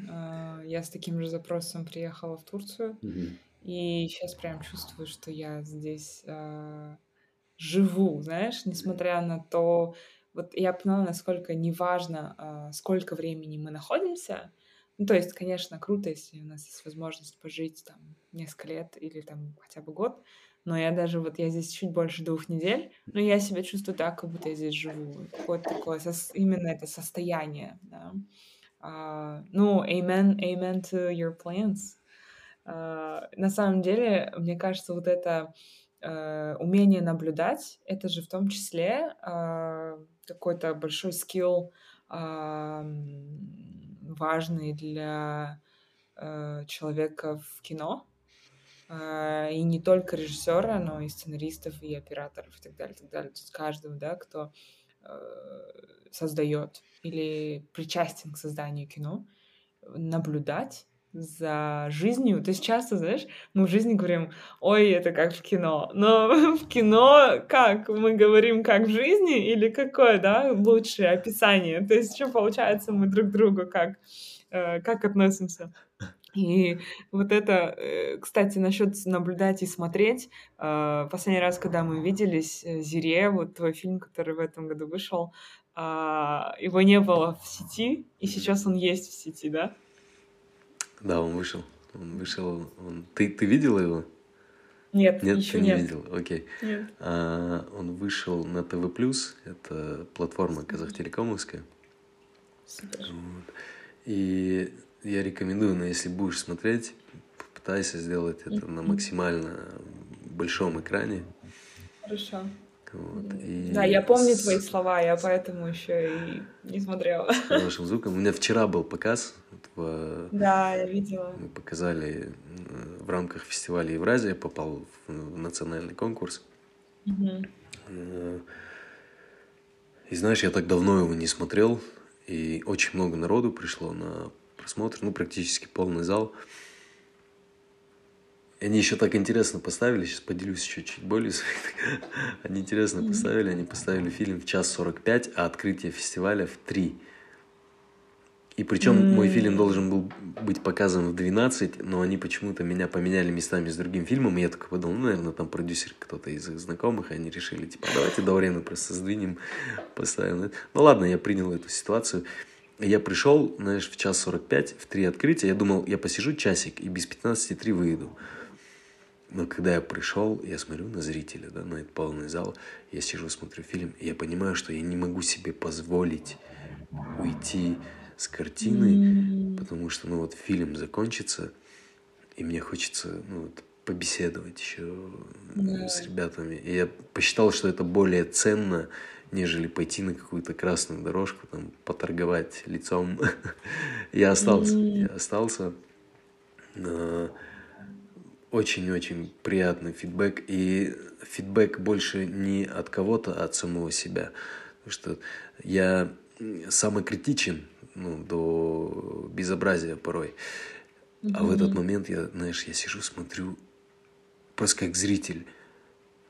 Я с таким же запросом приехала в Турцию, mm-hmm. и сейчас прям чувствую, что я здесь э, живу, знаешь, несмотря на то, вот я поняла, насколько неважно, э, сколько времени мы находимся. Ну, то есть, конечно, круто, если у нас есть возможность пожить там несколько лет или там хотя бы год, но я даже вот, я здесь чуть больше двух недель, но я себя чувствую так, как будто я здесь живу. Какое-то такое, именно это состояние, да. Uh, ну, amen, amen to your plans. Uh, на самом деле, мне кажется, вот это uh, умение наблюдать, это же в том числе uh, какой-то большой скилл, важный для э, человека в кино, э, и не только режиссера, но и сценаристов, и операторов, и так далее, и так далее. То есть каждого, да, кто э, создает или причастен к созданию кино, наблюдать за жизнью. То есть часто, знаешь, мы в жизни говорим, ой, это как в кино. Но в кино как? Мы говорим, как в жизни? Или какое, да, лучшее описание? То есть что получается, мы друг к другу как, э, как относимся? И вот это, э, кстати, насчет наблюдать и смотреть. Э, последний раз, когда мы виделись, «Зере», вот твой фильм, который в этом году вышел, э, его не было в сети, и сейчас он есть в сети, да? Да, он вышел. Он вышел. Он... Ты, ты видела его? Нет, нет, еще ты не нет. видел. Окей. Нет. А, он вышел на ТВ+, это платформа казахтелекомовская. Вот. И я рекомендую, но если будешь смотреть, попытайся сделать это mm-hmm. на максимально большом экране. Хорошо. Вот, и... Да, я помню с... твои слова, я поэтому еще и не смотрела. С хорошим звуком. У меня вчера был показ. В... Да, я видела. Мы показали в рамках фестиваля «Евразия», попал в национальный конкурс. Угу. И знаешь, я так давно его не смотрел, и очень много народу пришло на просмотр, ну, практически полный зал. Они еще так интересно поставили, сейчас поделюсь еще чуть более. Они интересно поставили, они поставили фильм в час сорок пять, а открытие фестиваля в три. И причем mm. мой фильм должен был быть показан в двенадцать, но они почему-то меня поменяли местами с другим фильмом, и я только подумал, ну, наверное, там продюсер кто-то из их знакомых, и они решили, типа, давайте Даурена просто сдвинем, поставим. Ну ладно, я принял эту ситуацию. Я пришел, знаешь, в час сорок пять, в три открытия, я думал, я посижу часик и без пятнадцати три выйду. Но когда я пришел, я смотрю на зрителя, да, на этот полный зал, я сижу, смотрю фильм, и я понимаю, что я не могу себе позволить уйти с картины, mm-hmm. потому что, ну, вот фильм закончится, и мне хочется, ну, вот, побеседовать еще yeah. с ребятами. И я посчитал, что это более ценно, нежели пойти на какую-то красную дорожку, там, поторговать лицом. Я остался, mm-hmm. я остался. Очень-очень приятный фидбэк, и фидбэк больше не от кого-то, а от самого себя. Потому что я самокритичен, ну, до безобразия порой. Mm-hmm. А в этот момент я, знаешь, я сижу, смотрю просто как зритель.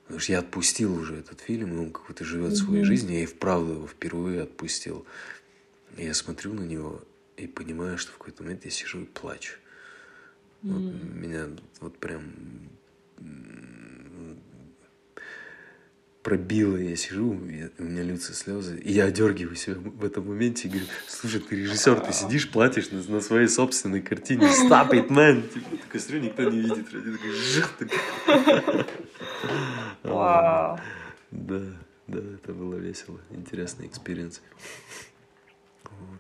Потому что я отпустил уже этот фильм, и он какой-то живет mm-hmm. своей жизнью. Я и вправду его впервые отпустил. И я смотрю на него и понимаю, что в какой-то момент я сижу и плачу. Mm-hmm. Вот меня вот прям пробило, я сижу, я, у меня льются слезы, и я одергиваю себя в этом моменте и говорю, слушай, ты режиссер, ты сидишь, платишь на, на своей собственной картине, stop it, man! Типа, такой стрю, никто не видит, такой, wow. Да, да, это было весело, интересный экспириенс.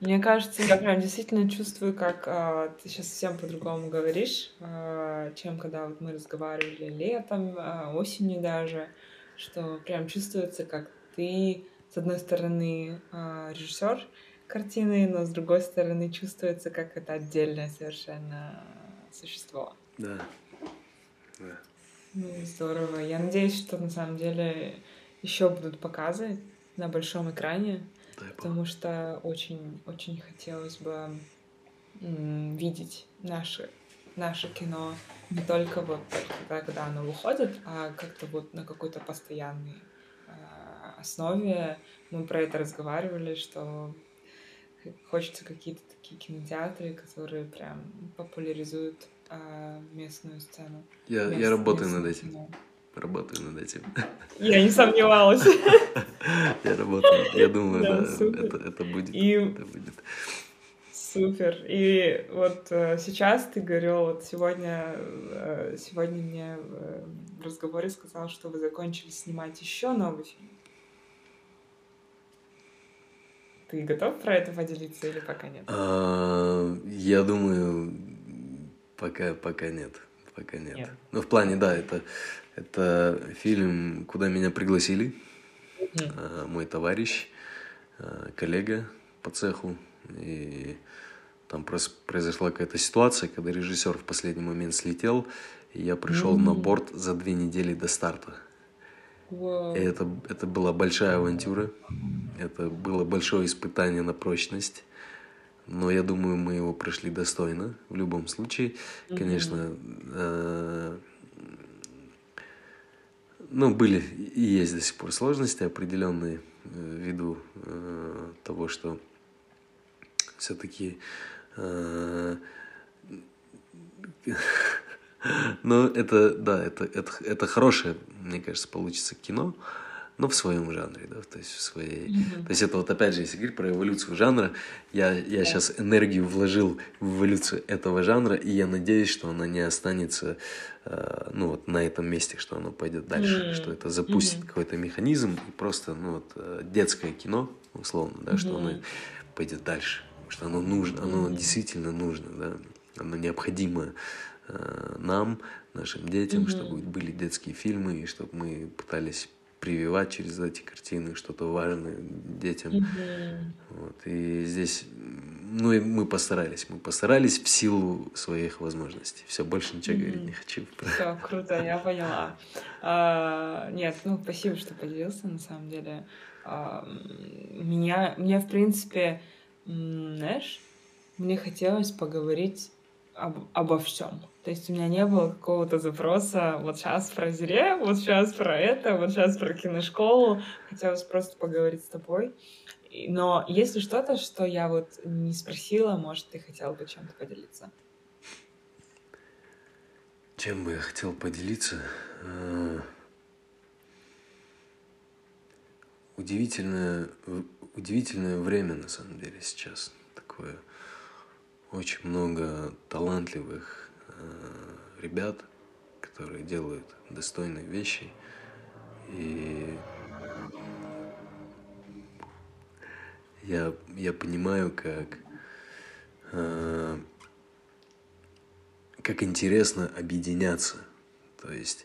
Мне кажется, я прям действительно чувствую, как а, ты сейчас совсем по-другому говоришь, а, чем когда вот мы разговаривали летом, а, осенью даже, что прям чувствуется, как ты, с одной стороны, а, режиссер картины, но с другой стороны чувствуется, как это отдельное совершенно существо. Да. Да. Ну, здорово. Я надеюсь, что на самом деле еще будут показы на большом экране. Потому что очень-очень хотелось бы м- видеть наше, наше кино не только вот тогда, когда оно выходит, а как-то вот на какой-то постоянной э- основе. Мы про это разговаривали, что хочется какие-то такие кинотеатры, которые прям популяризуют э- местную сцену. Я, Мест, я работаю над этим. Кино. Работаю над этим. Я не сомневалась. Я работаю. Я думаю, да, да это, это, будет, и... это будет. Супер. И вот э, сейчас ты говорил, вот сегодня, э, сегодня мне э, в разговоре сказал, что вы закончили снимать еще новый фильм. Ты готов про это поделиться или пока нет? Я думаю, пока, пока нет. Пока нет. нет. Ну, в плане, да, это, это фильм, куда меня пригласили. Mm-hmm. А, мой товарищ, а, коллега по цеху. И там прос- произошла какая-то ситуация, когда режиссер в последний момент слетел, и я пришел mm-hmm. на борт за две недели до старта. Wow. И это, это была большая авантюра. Это было большое испытание на прочность. Но я думаю, мы его прошли достойно. В любом случае, mm-hmm. конечно, э- ну, были и есть до сих пор сложности определенные э- ввиду э- того, что все-таки... Э- но это, да, это, это, это хорошее, мне кажется, получится кино. Но в своем жанре, да, то есть в своей... Mm-hmm. То есть это вот опять же, если говорить про эволюцию жанра, я, я yeah. сейчас энергию вложил в эволюцию этого жанра, и я надеюсь, что она не останется, э, ну, вот на этом месте, что оно пойдет дальше, mm-hmm. что это запустит mm-hmm. какой-то механизм, и просто, ну, вот детское кино, условно, да, mm-hmm. что оно пойдет дальше, потому что оно нужно, оно mm-hmm. действительно нужно, да, оно необходимо э, нам, нашим детям, mm-hmm. чтобы были детские фильмы, и чтобы мы пытались... прививать через эти картины что-то важное детям. Mm-hmm. Вот. И здесь... Ну, и мы постарались. Мы постарались в силу своих возможностей. Все, больше ничего mm-hmm. говорить не хочу. Все, круто, я поняла. А, нет, ну, спасибо, что поделился, на самом деле. А, меня, меня, в принципе, знаешь, мне хотелось поговорить об, обо всем. То есть у меня не было какого-то запроса вот сейчас про Зере, вот сейчас про это, вот сейчас про киношколу. Хотелось просто поговорить с тобой. Но если что-то, что я вот не спросила, может, ты хотел бы чем-то поделиться? Чем бы я хотел поделиться? Удивительное, удивительное время, на самом деле, сейчас. Такое очень много талантливых ребят, которые делают достойные вещи. И я, я понимаю, как, э, как интересно объединяться. То есть,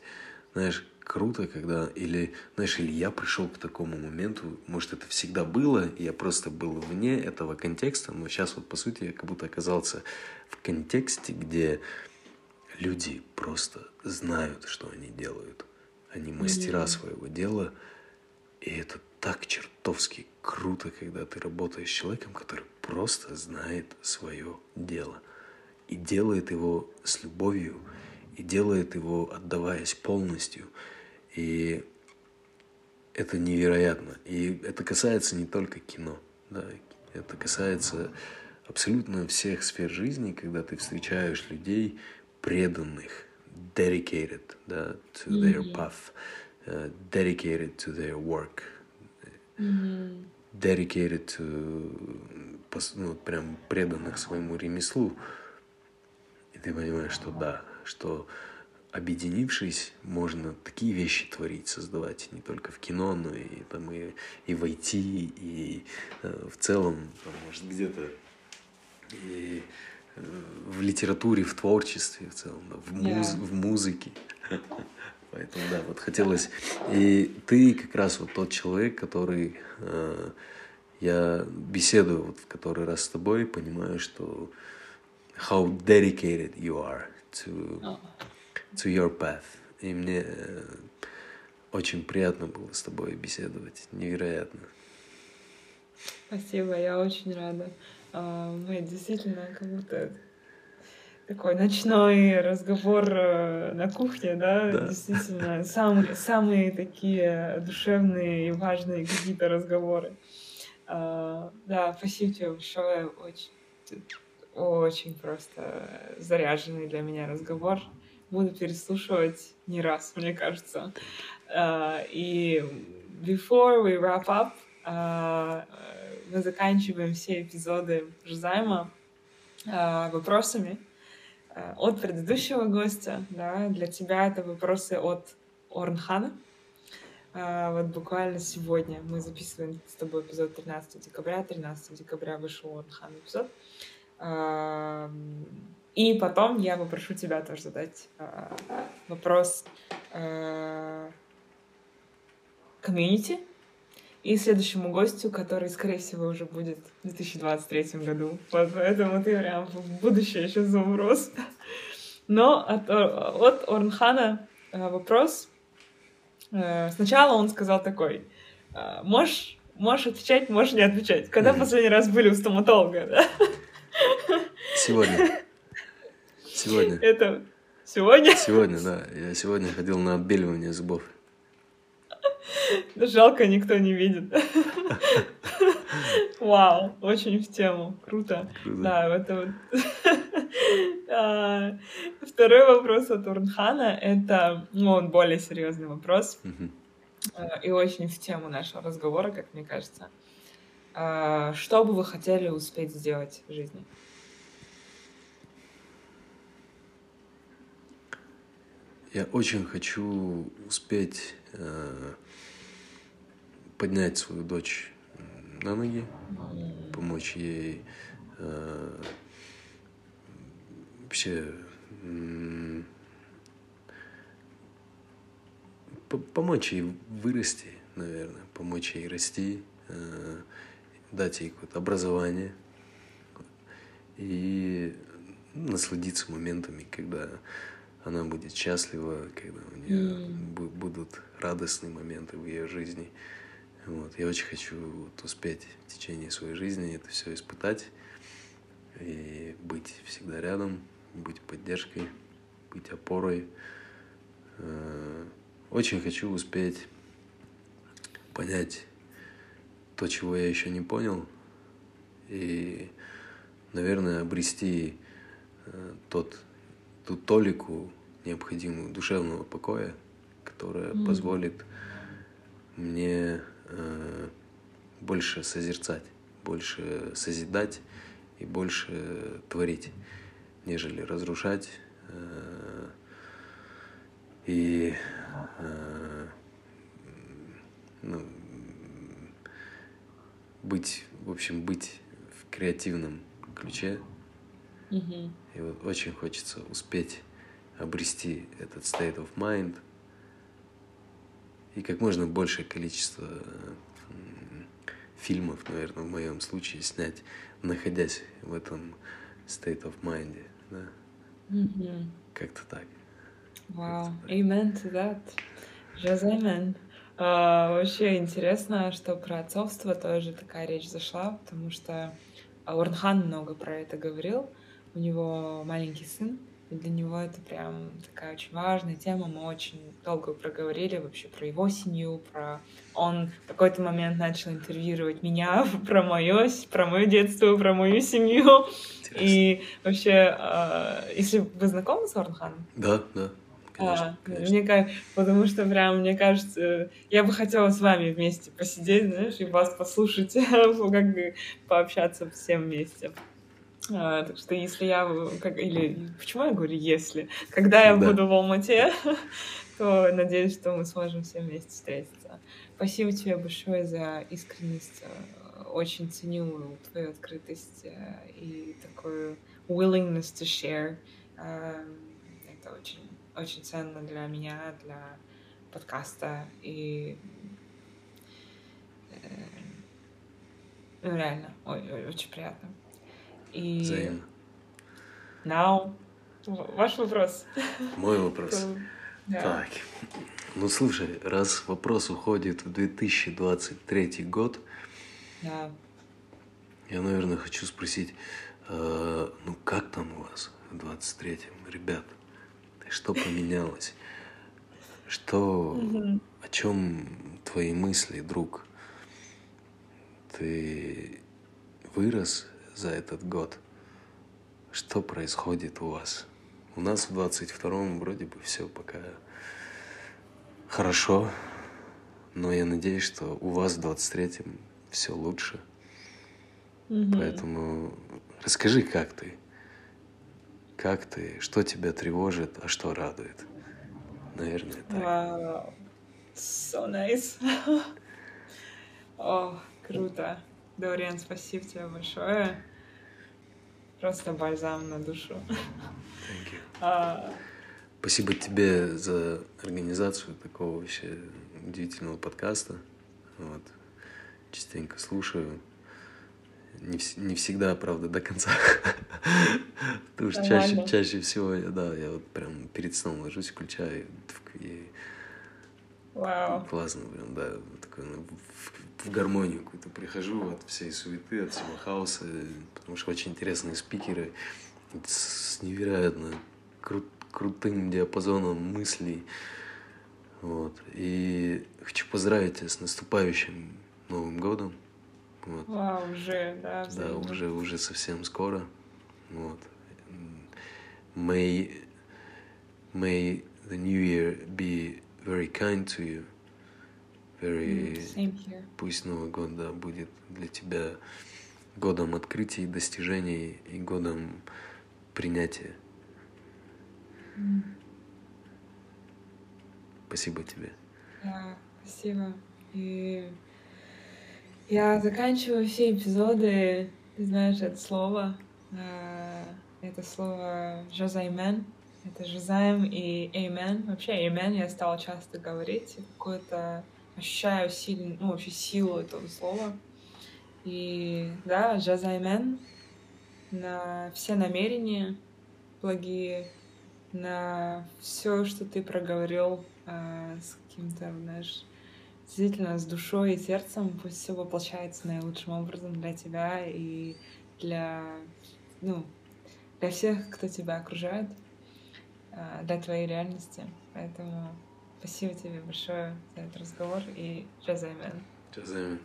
знаешь, круто, когда... Или, знаешь, или я пришел к такому моменту, может, это всегда было, и я просто был вне этого контекста, но сейчас вот, по сути, я как будто оказался в контексте, где... люди просто знают, что они делают. Они мастера mm-hmm. своего дела. И это так чертовски круто, когда ты работаешь с человеком, который просто знает свое дело. И делает его с любовью. И делает его, отдаваясь полностью. И это невероятно. И это касается не только кино. Да? Это касается абсолютно всех сфер жизни, когда ты встречаешь людей, преданных, dedicated, да, to mm-hmm. their path, uh, dedicated to their work, mm-hmm. dedicated to, ну, прям преданных своему ремеслу. И ты понимаешь, что да, что объединившись, можно такие вещи творить, создавать не только в кино, но и, там, и, и в ай ти, и э, в целом, там, может, где-то и э, в литературе, в творчестве, в целом, да, в, муз- yeah. в музыке. Поэтому, да, вот хотелось. И ты как раз вот тот человек, который... Э, я беседую вот в который раз с тобой, понимаю, что how dedicated you are to, to your path. И мне очень приятно было с тобой беседовать. Невероятно. Спасибо, я очень рада. Мы действительно как будто... Такой ночной разговор на кухне, да, да. Действительно, самые, самые такие душевные и важные какие-то разговоры. А, да, спасибо тебе большое, очень, очень просто заряженный для меня разговор. Буду переслушивать не раз, мне кажется. А, и before we wrap up, а, мы заканчиваем все эпизоды Jazzaim а, вопросами. От предыдущего гостя, да, для тебя это вопросы от Орынхана. А, вот буквально сегодня мы записываем с тобой эпизод тринадцатого декабря. тринадцатого декабря вышел Орынхан эпизод. А, и потом я попрошу тебя тоже задать а, вопрос комьюнити а, и следующему гостю, который, скорее всего, уже будет в две тысячи двадцать третьем году. Поэтому ты прям в будущее еще заброс. Но от, от Орынхана вопрос. Сначала он сказал такой. Можешь, можешь отвечать, можешь не отвечать. Когда mm-hmm. последний раз были у стоматолога? Да? Сегодня. Сегодня. Это сегодня? Сегодня, да. Я сегодня ходил на отбеливание зубов. Жалко, никто не видит. Вау, очень в тему. Круто. Круто. Да, это вот. Второй вопрос от Орынхана. Это, ну, он более серьезный вопрос. И очень в тему нашего разговора, как мне кажется. Что бы вы хотели успеть сделать в жизни? Я очень хочу успеть э, поднять свою дочь на ноги, помочь ей э, вообще э, помочь ей вырасти, наверное, помочь ей расти, э, дать ей какое-то образование и насладиться моментами, когда она будет счастлива, когда у нее mm. б- будут радостные моменты в ее жизни. Вот. Я очень хочу вот, успеть в течение своей жизни это все испытать и быть всегда рядом, быть поддержкой, быть опорой. Очень хочу успеть понять то, чего я еще не понял, и, наверное, обрести тот ту толику необходимую душевного покоя, которая mm. позволит мне э, больше созерцать, больше созидать и больше творить, нежели разрушать. Э, и э, ну, быть, в общем, быть в креативном ключе. Mm-hmm. И вот очень хочется успеть обрести этот state of mind и как можно большее количество фильмов, наверное, в моем случае снять, находясь в этом state of mind. Да? Mm-hmm. Как-то так. Wow. Как-то так. Amen to that. Jazzaim. Uh, вообще интересно, что про отцовство тоже такая речь зашла, потому что Орынхан много про это говорил. У него маленький сын, и для него это прям такая очень важная тема. Мы очень долго проговорили вообще про его семью, про... Он в какой-то момент начал интервьюировать меня про моё, про моё детство, про мою семью. Интересно. И вообще, э, если вы знакомы с Орынханом? Да, да. Конечно, а, конечно. Мне, потому что прям, мне кажется, я бы хотела с вами вместе посидеть, знаешь, и вас послушать, как пообщаться всем вместе. А, так что если я... Как, или почему я говорю «если»? Когда я да. буду в Алмате, то надеюсь, что мы сможем все вместе встретиться. Спасибо тебе большое за искренность. Очень ценю твою открытость и такую willingness to share. Это очень, очень ценно для меня, для подкаста. И ну, реально, ой, очень приятно. И... Взаимно. Now, ваш вопрос. Мой вопрос. Yeah. Так, ну слушай, раз вопрос уходит в две тысячи двадцать третий год, yeah. я, наверное, хочу спросить, э, ну как там у вас в двадцать третьем, ребят, что поменялось? Что, mm-hmm. о чем твои мысли, друг? Ты вырос за этот год? Что происходит у вас? У нас в двадцать втором вроде бы все пока хорошо, но я надеюсь, что у вас в двадцать третьем все лучше. Mm-hmm. Поэтому расскажи, как ты? Как ты? Что тебя тревожит, а что радует? Наверное, так. Wow. So nice. О, oh, круто. Даурен, спасибо тебе большое. Просто бальзам на душу. Thank you. Uh, Спасибо тебе за организацию такого вообще удивительного подкаста. Вот. Частенько слушаю. Не, в, не всегда, правда, до конца. Потому что чаще, чаще всего да, я вот прям перед сном ложусь, включаю. И... Wow. Классно, прям, да. Такой, ну, в, в гармонию какую-то прихожу от всей суеты, от всего хаоса. Потому что очень интересные спикеры с невероятно кру- крутым диапазоном мыслей. Вот. И хочу поздравить тебя с наступающим Новым годом. Вот. Вау, уже, да? Да, уже, уже совсем скоро. Вот. May, may the new year be very kind to you. Very... Same here. Пусть Новый год, да, будет для тебя годом открытий, достижений и годом принятия. Mm. Спасибо тебе. Да, спасибо. И... Я заканчиваю все эпизоды, ты знаешь, это слово, это слово «Jazzaim», это «Jazzaim» и «Amen». Вообще «Amen» я стала часто говорить, какое-то ощущаю силь... ну, вообще силу этого слова. И да, «Jazzaim» на все намерения благие, на все, что ты проговорил с каким-то, знаешь, действительно, с душой и сердцем пусть все воплощается наилучшим образом для тебя и для, ну, для всех, кто тебя окружает, для твоей реальности. Поэтому спасибо тебе большое за этот разговор и Jazzaim. Jazzaim.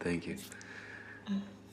Thank you.